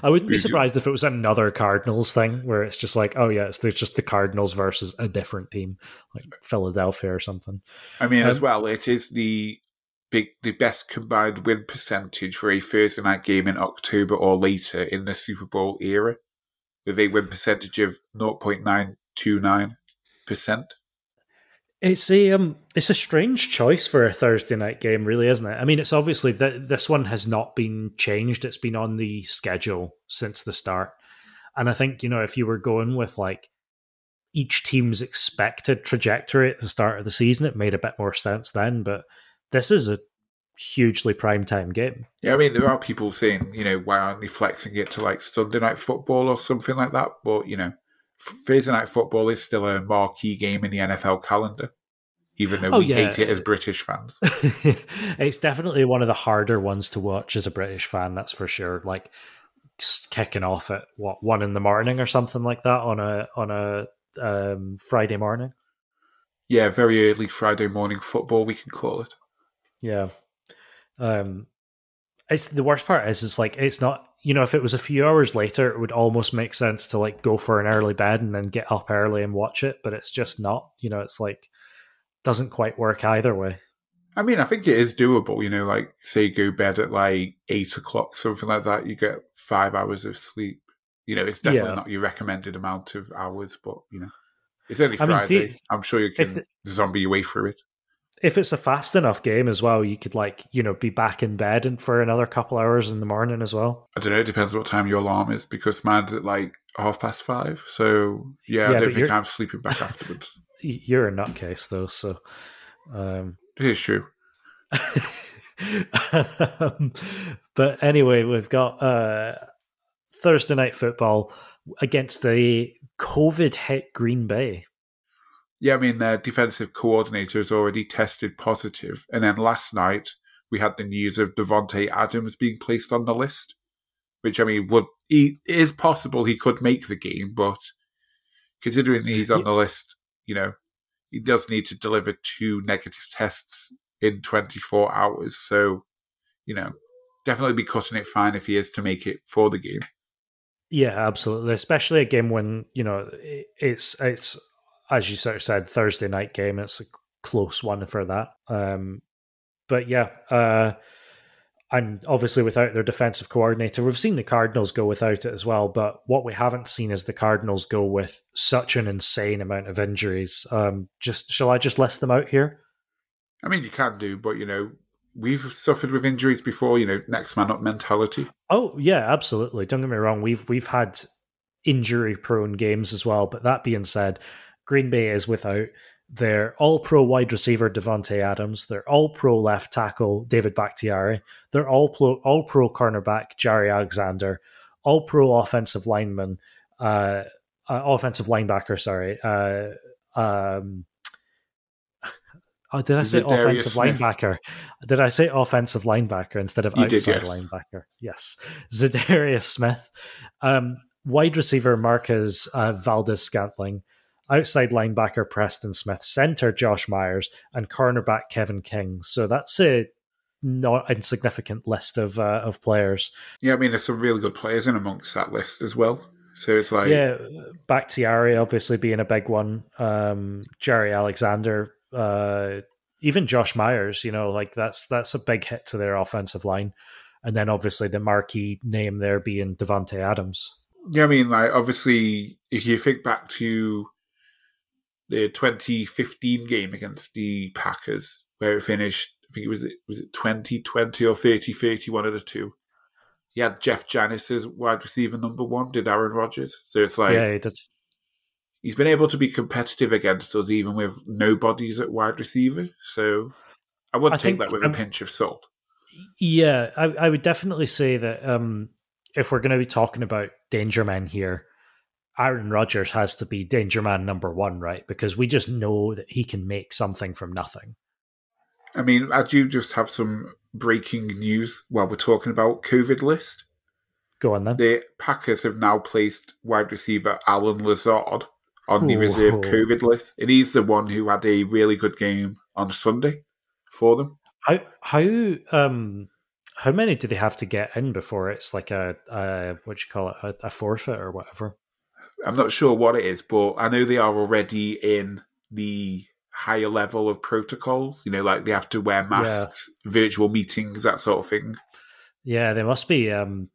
I wouldn't be surprised if it was another Cardinals thing where it's just like, oh yeah, it's there's just the Cardinals versus a different team, like Philadelphia or something. I mean, um, as well, it is the. Big, the best combined win percentage for a Thursday night game in October or later in the Super Bowl era, with a win percentage of zero point nine two nine percent. It's a um, it's a strange choice for a Thursday night game, really, isn't it? I mean, it's obviously that this one has not been changed; it's been on the schedule since the start. And I think, you know, if you were going with like each team's expected trajectory at the start of the season, it made a bit more sense then, but. This is a hugely primetime game. Yeah, I mean, there are people saying, you know, why aren't they flexing it to like Sunday night football or something like that? But, you know, Thursday night football is still a marquee game in the N F L calendar, even though oh, we yeah. hate it as British fans. It's definitely one of the harder ones to watch as a British fan, that's for sure. Like kicking off at, what, one in the morning or something like that on a, on a um, Friday morning? Yeah, very early Friday morning football, we can call it. Yeah. Um, it's the worst part is, it's like, it's not, you know, if it was a few hours later, it would almost make sense to like go for an early bed and then get up early and watch it. But it's just not, you know, it's like, doesn't quite work either way. I mean, I think it is doable, you know, like say go bed at like eight o'clock, something like that. You get five hours of sleep. You know, it's definitely yeah. not your recommended amount of hours, but you know, it's only Friday. I mean, if you, I'm sure you can the, zombie your way through it. If it's a fast enough game as well, you could like, you know, be back in bed and for another couple hours in the morning as well. I don't know. It depends what time your alarm is because mine's at like half past five. So yeah, yeah I don't think I'm sleeping back afterwards. You're a nutcase though. So um, it is true. um, but anyway, we've got uh, Thursday night football against a COVID hit Green Bay. Yeah, I mean, their defensive coordinator has already tested positive. And then last night, we had the news of Devontae Adams being placed on the list, which, I mean, would he, it is possible he could make the game, but considering he's on the list, you know, he does need to deliver two negative tests in twenty-four hours. So, you know, definitely be cutting it fine if he is to make it for the game. Yeah, absolutely. Especially a game when, you know, it's it's... as you sort of said, Thursday night game. It's a close one for that. Um, but yeah, uh, and obviously without their defensive coordinator, we've seen the Cardinals go without it as well. But what we haven't seen is the Cardinals go with such an insane amount of injuries. Um, just shall I just list them out here? I mean, you can do, but you know, we've suffered with injuries before. You know, next man up mentality. Oh yeah, absolutely. Don't get me wrong. We've we've had injury-prone games as well. But that being said. Green Bay is without their all-pro wide receiver, Devontae Adams, their all-pro left tackle, David Bakhtiari, their all-pro all-pro cornerback, Jerry Alexander, all-pro offensive lineman, uh, uh, offensive linebacker, sorry. Uh, um, oh, did I say offensive linebacker? Did I say offensive linebacker instead of you outside did, yes. linebacker? Yes. Za'Darius Smith, um, wide receiver, Marcus uh, Valdes-Scantling, outside linebacker Preston Smith, center Josh Myers, and cornerback Kevin King. So that's a not insignificant list of uh, of players. Yeah, I mean, there's some really good players in amongst that list as well. So it's like... Yeah, Bakhtiari obviously being a big one. Um, Jerry Alexander, uh, even Josh Myers, you know, like that's that's a big hit to their offensive line. And then obviously the marquee name there being Devontae Adams. Yeah, I mean, like obviously, if you think back to... the twenty fifteen game against the Packers, where it finished, I think it was was it twenty twenty or thirty thirty, one of the two. He had Jeff Janis as wide receiver number one, did Aaron Rodgers. So it's like, yeah, he did. He's been able to be competitive against us, even with nobodies at wide receiver. So I would I take think, that with um, a pinch of salt. Yeah, I, I would definitely say that um, if we're going to be talking about danger men here, Aaron Rodgers has to be danger man number one, right? Because we just know that he can make something from nothing. I mean, I do just have some breaking news while we're talking about COVID list. Go on then. The Packers have now placed wide receiver Alan Lazard on the Ooh. reserve COVID list. And he's the one who had a really good game on Sunday for them. How how um how many do they have to get in before it's like a, a what do you call it, a, a forfeit or whatever? I'm not sure what it is, but I know they are already in the higher level of protocols. You know, like they have to wear masks, yeah. virtual meetings, that sort of thing. Yeah, they must be, um,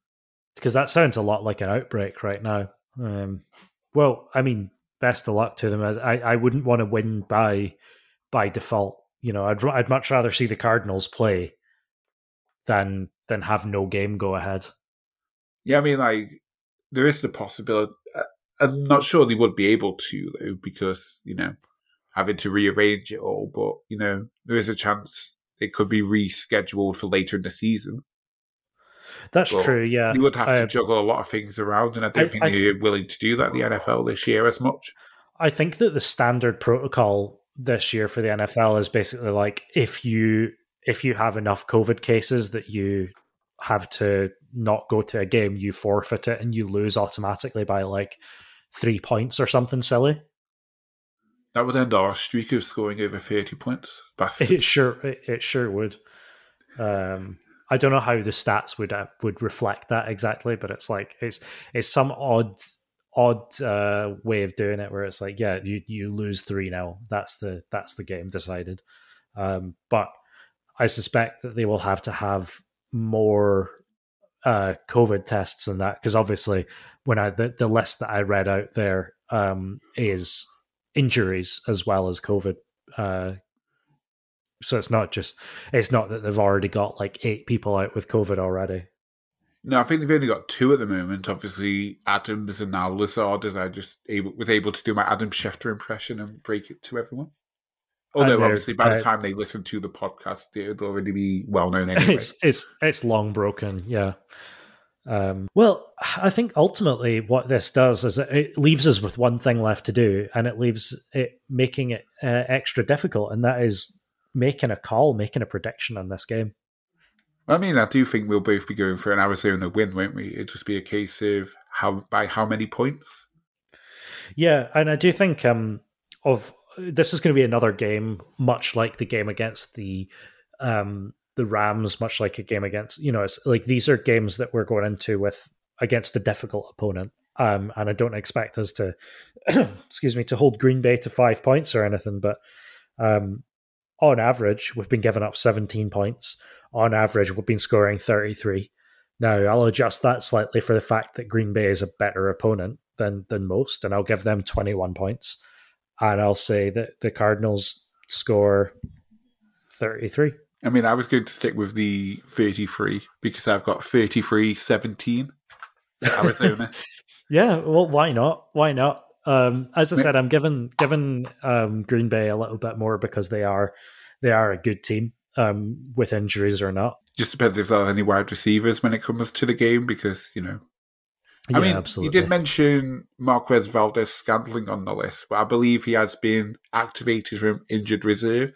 because that sounds a lot like an outbreak right now. Um, well, I mean, best of luck to them. I, I wouldn't want to win by by default. You know, I'd I'd much rather see the Cardinals play than than have no game go ahead. Yeah, I mean, like there is the possibility. I'm not sure they would be able to, though, because, you know, having to rearrange it all. But, you know, there is a chance it could be rescheduled for later in the season. That's but true, yeah. You would have uh, to juggle a lot of things around, and I don't I, think I th- they're willing to do that in the N F L this year as much. I think that the standard protocol this year for the N F L is basically like, if you if you have enough COVID cases that you have to not go to a game, you forfeit it and you lose automatically by, like, three points or something silly. That would end our streak of scoring over thirty points. Bastard. It sure, it, it sure would. Um, I don't know how the stats would uh, would reflect that exactly, but it's like it's it's some odd odd uh, way of doing it where it's like, yeah, you you lose three now. That's the that's the game decided. Um, but I suspect that they will have to have more uh, COVID tests than that, because obviously when I the, the list that I read out there um, is injuries as well as COVID. Uh, so it's not just, it's not that they've already got like eight people out with COVID already. No, I think they've only got two at the moment. Obviously Adams and now Lazard, as I just able, was able to do my Adam Schefter impression and break it to everyone. Although obviously by the time they listen to the podcast, it'll already be well known anyway. It's, it's, it's long broken, yeah. Um, well, I think ultimately what this does is it leaves us with one thing left to do, and it leaves it making it uh, extra difficult, and that is making a call, making a prediction on this game. I mean, I do think we'll both be going for an Arizona win, won't we? It'll just be a case of how by how many points. Yeah, and I do think um, of this is going to be another game, much like the game against the. Um, The Rams, much like a game against, you know, it's like these are games that we're going into with against a difficult opponent, um, and I don't expect us to, excuse me, to hold Green Bay to five points or anything. But um, on average, we've been giving up seventeen points. On average, we've been scoring thirty-three. Now, I'll adjust that slightly for the fact that Green Bay is a better opponent than than most, and I'll give them twenty-one points, and I'll say that the Cardinals score thirty-three. I mean, I was going to stick with the thirty-three because I've got thirty-three seventeen Arizona. Yeah, well, why not? Why not? Um, as I said, I'm giving giving um, Green Bay a little bit more because they are they are a good team, um, with injuries or not. Just depends if there are any wide receivers when it comes to the game, because, you know. I yeah, mean, absolutely. You did mention Marquez Valdes-Scantling on the list, but I believe he has been activated from injured reserve.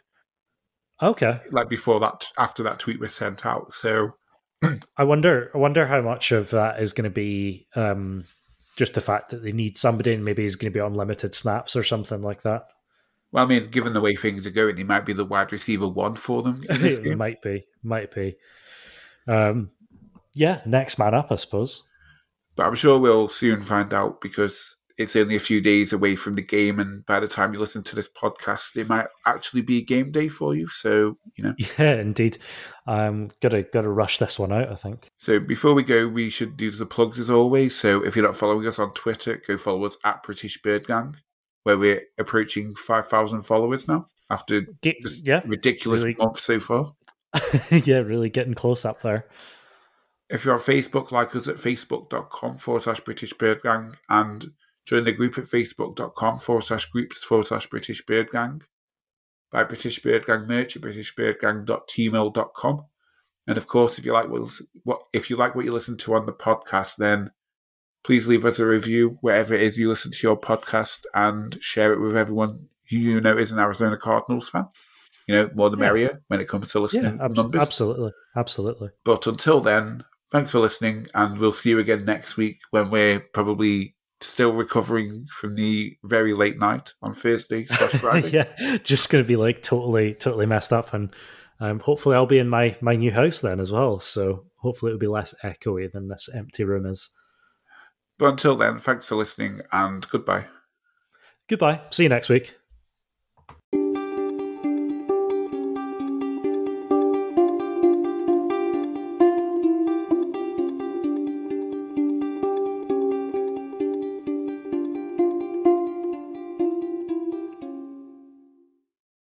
Okay. Like before that, after that tweet was sent out. So I wonder, I wonder how much of that is going to be um, just the fact that they need somebody, and maybe he's going to be on limited snaps or something like that. Well, I mean, given the way things are going, he might be the wide receiver one for them. It might be, might be. Um, yeah, next man up, I suppose. But I'm sure we'll soon find out, because it's only a few days away from the game, and by the time you listen to this podcast, it might actually be game day for you. So, you know. Yeah, indeed. Um, gotta gotta rush this one out, I think. So before we go, we should do the plugs as always. So if you're not following us on Twitter, go follow us at British Birdgang, where we're approaching five thousand followers now after Get, this yeah, ridiculous really, month so far. Yeah, really getting close up there. If you're on Facebook, like us at facebook.com forward slash British Birdgang and join the group at facebook.com forward slash groups forward slash British Birdgang. Buy British Birdgang merch at british birdgang dot teamil dot com. And of course, if you like what if you like what you listen to on the podcast, then please leave us a review wherever it is you listen to your podcast and share it with everyone who you know is an Arizona Cardinals fan. You know, more the yeah. merrier when it comes to listening yeah, ab- numbers. Absolutely, absolutely. But until then, thanks for listening, and we'll see you again next week when we're probably still recovering from the very late night on Thursday slash Friday. Yeah, just going to be like totally, totally messed up, and um, hopefully I'll be in my, my new house then as well, so hopefully it'll be less echoey than this empty room is. But until then, thanks for listening, and goodbye. Goodbye. See you next week.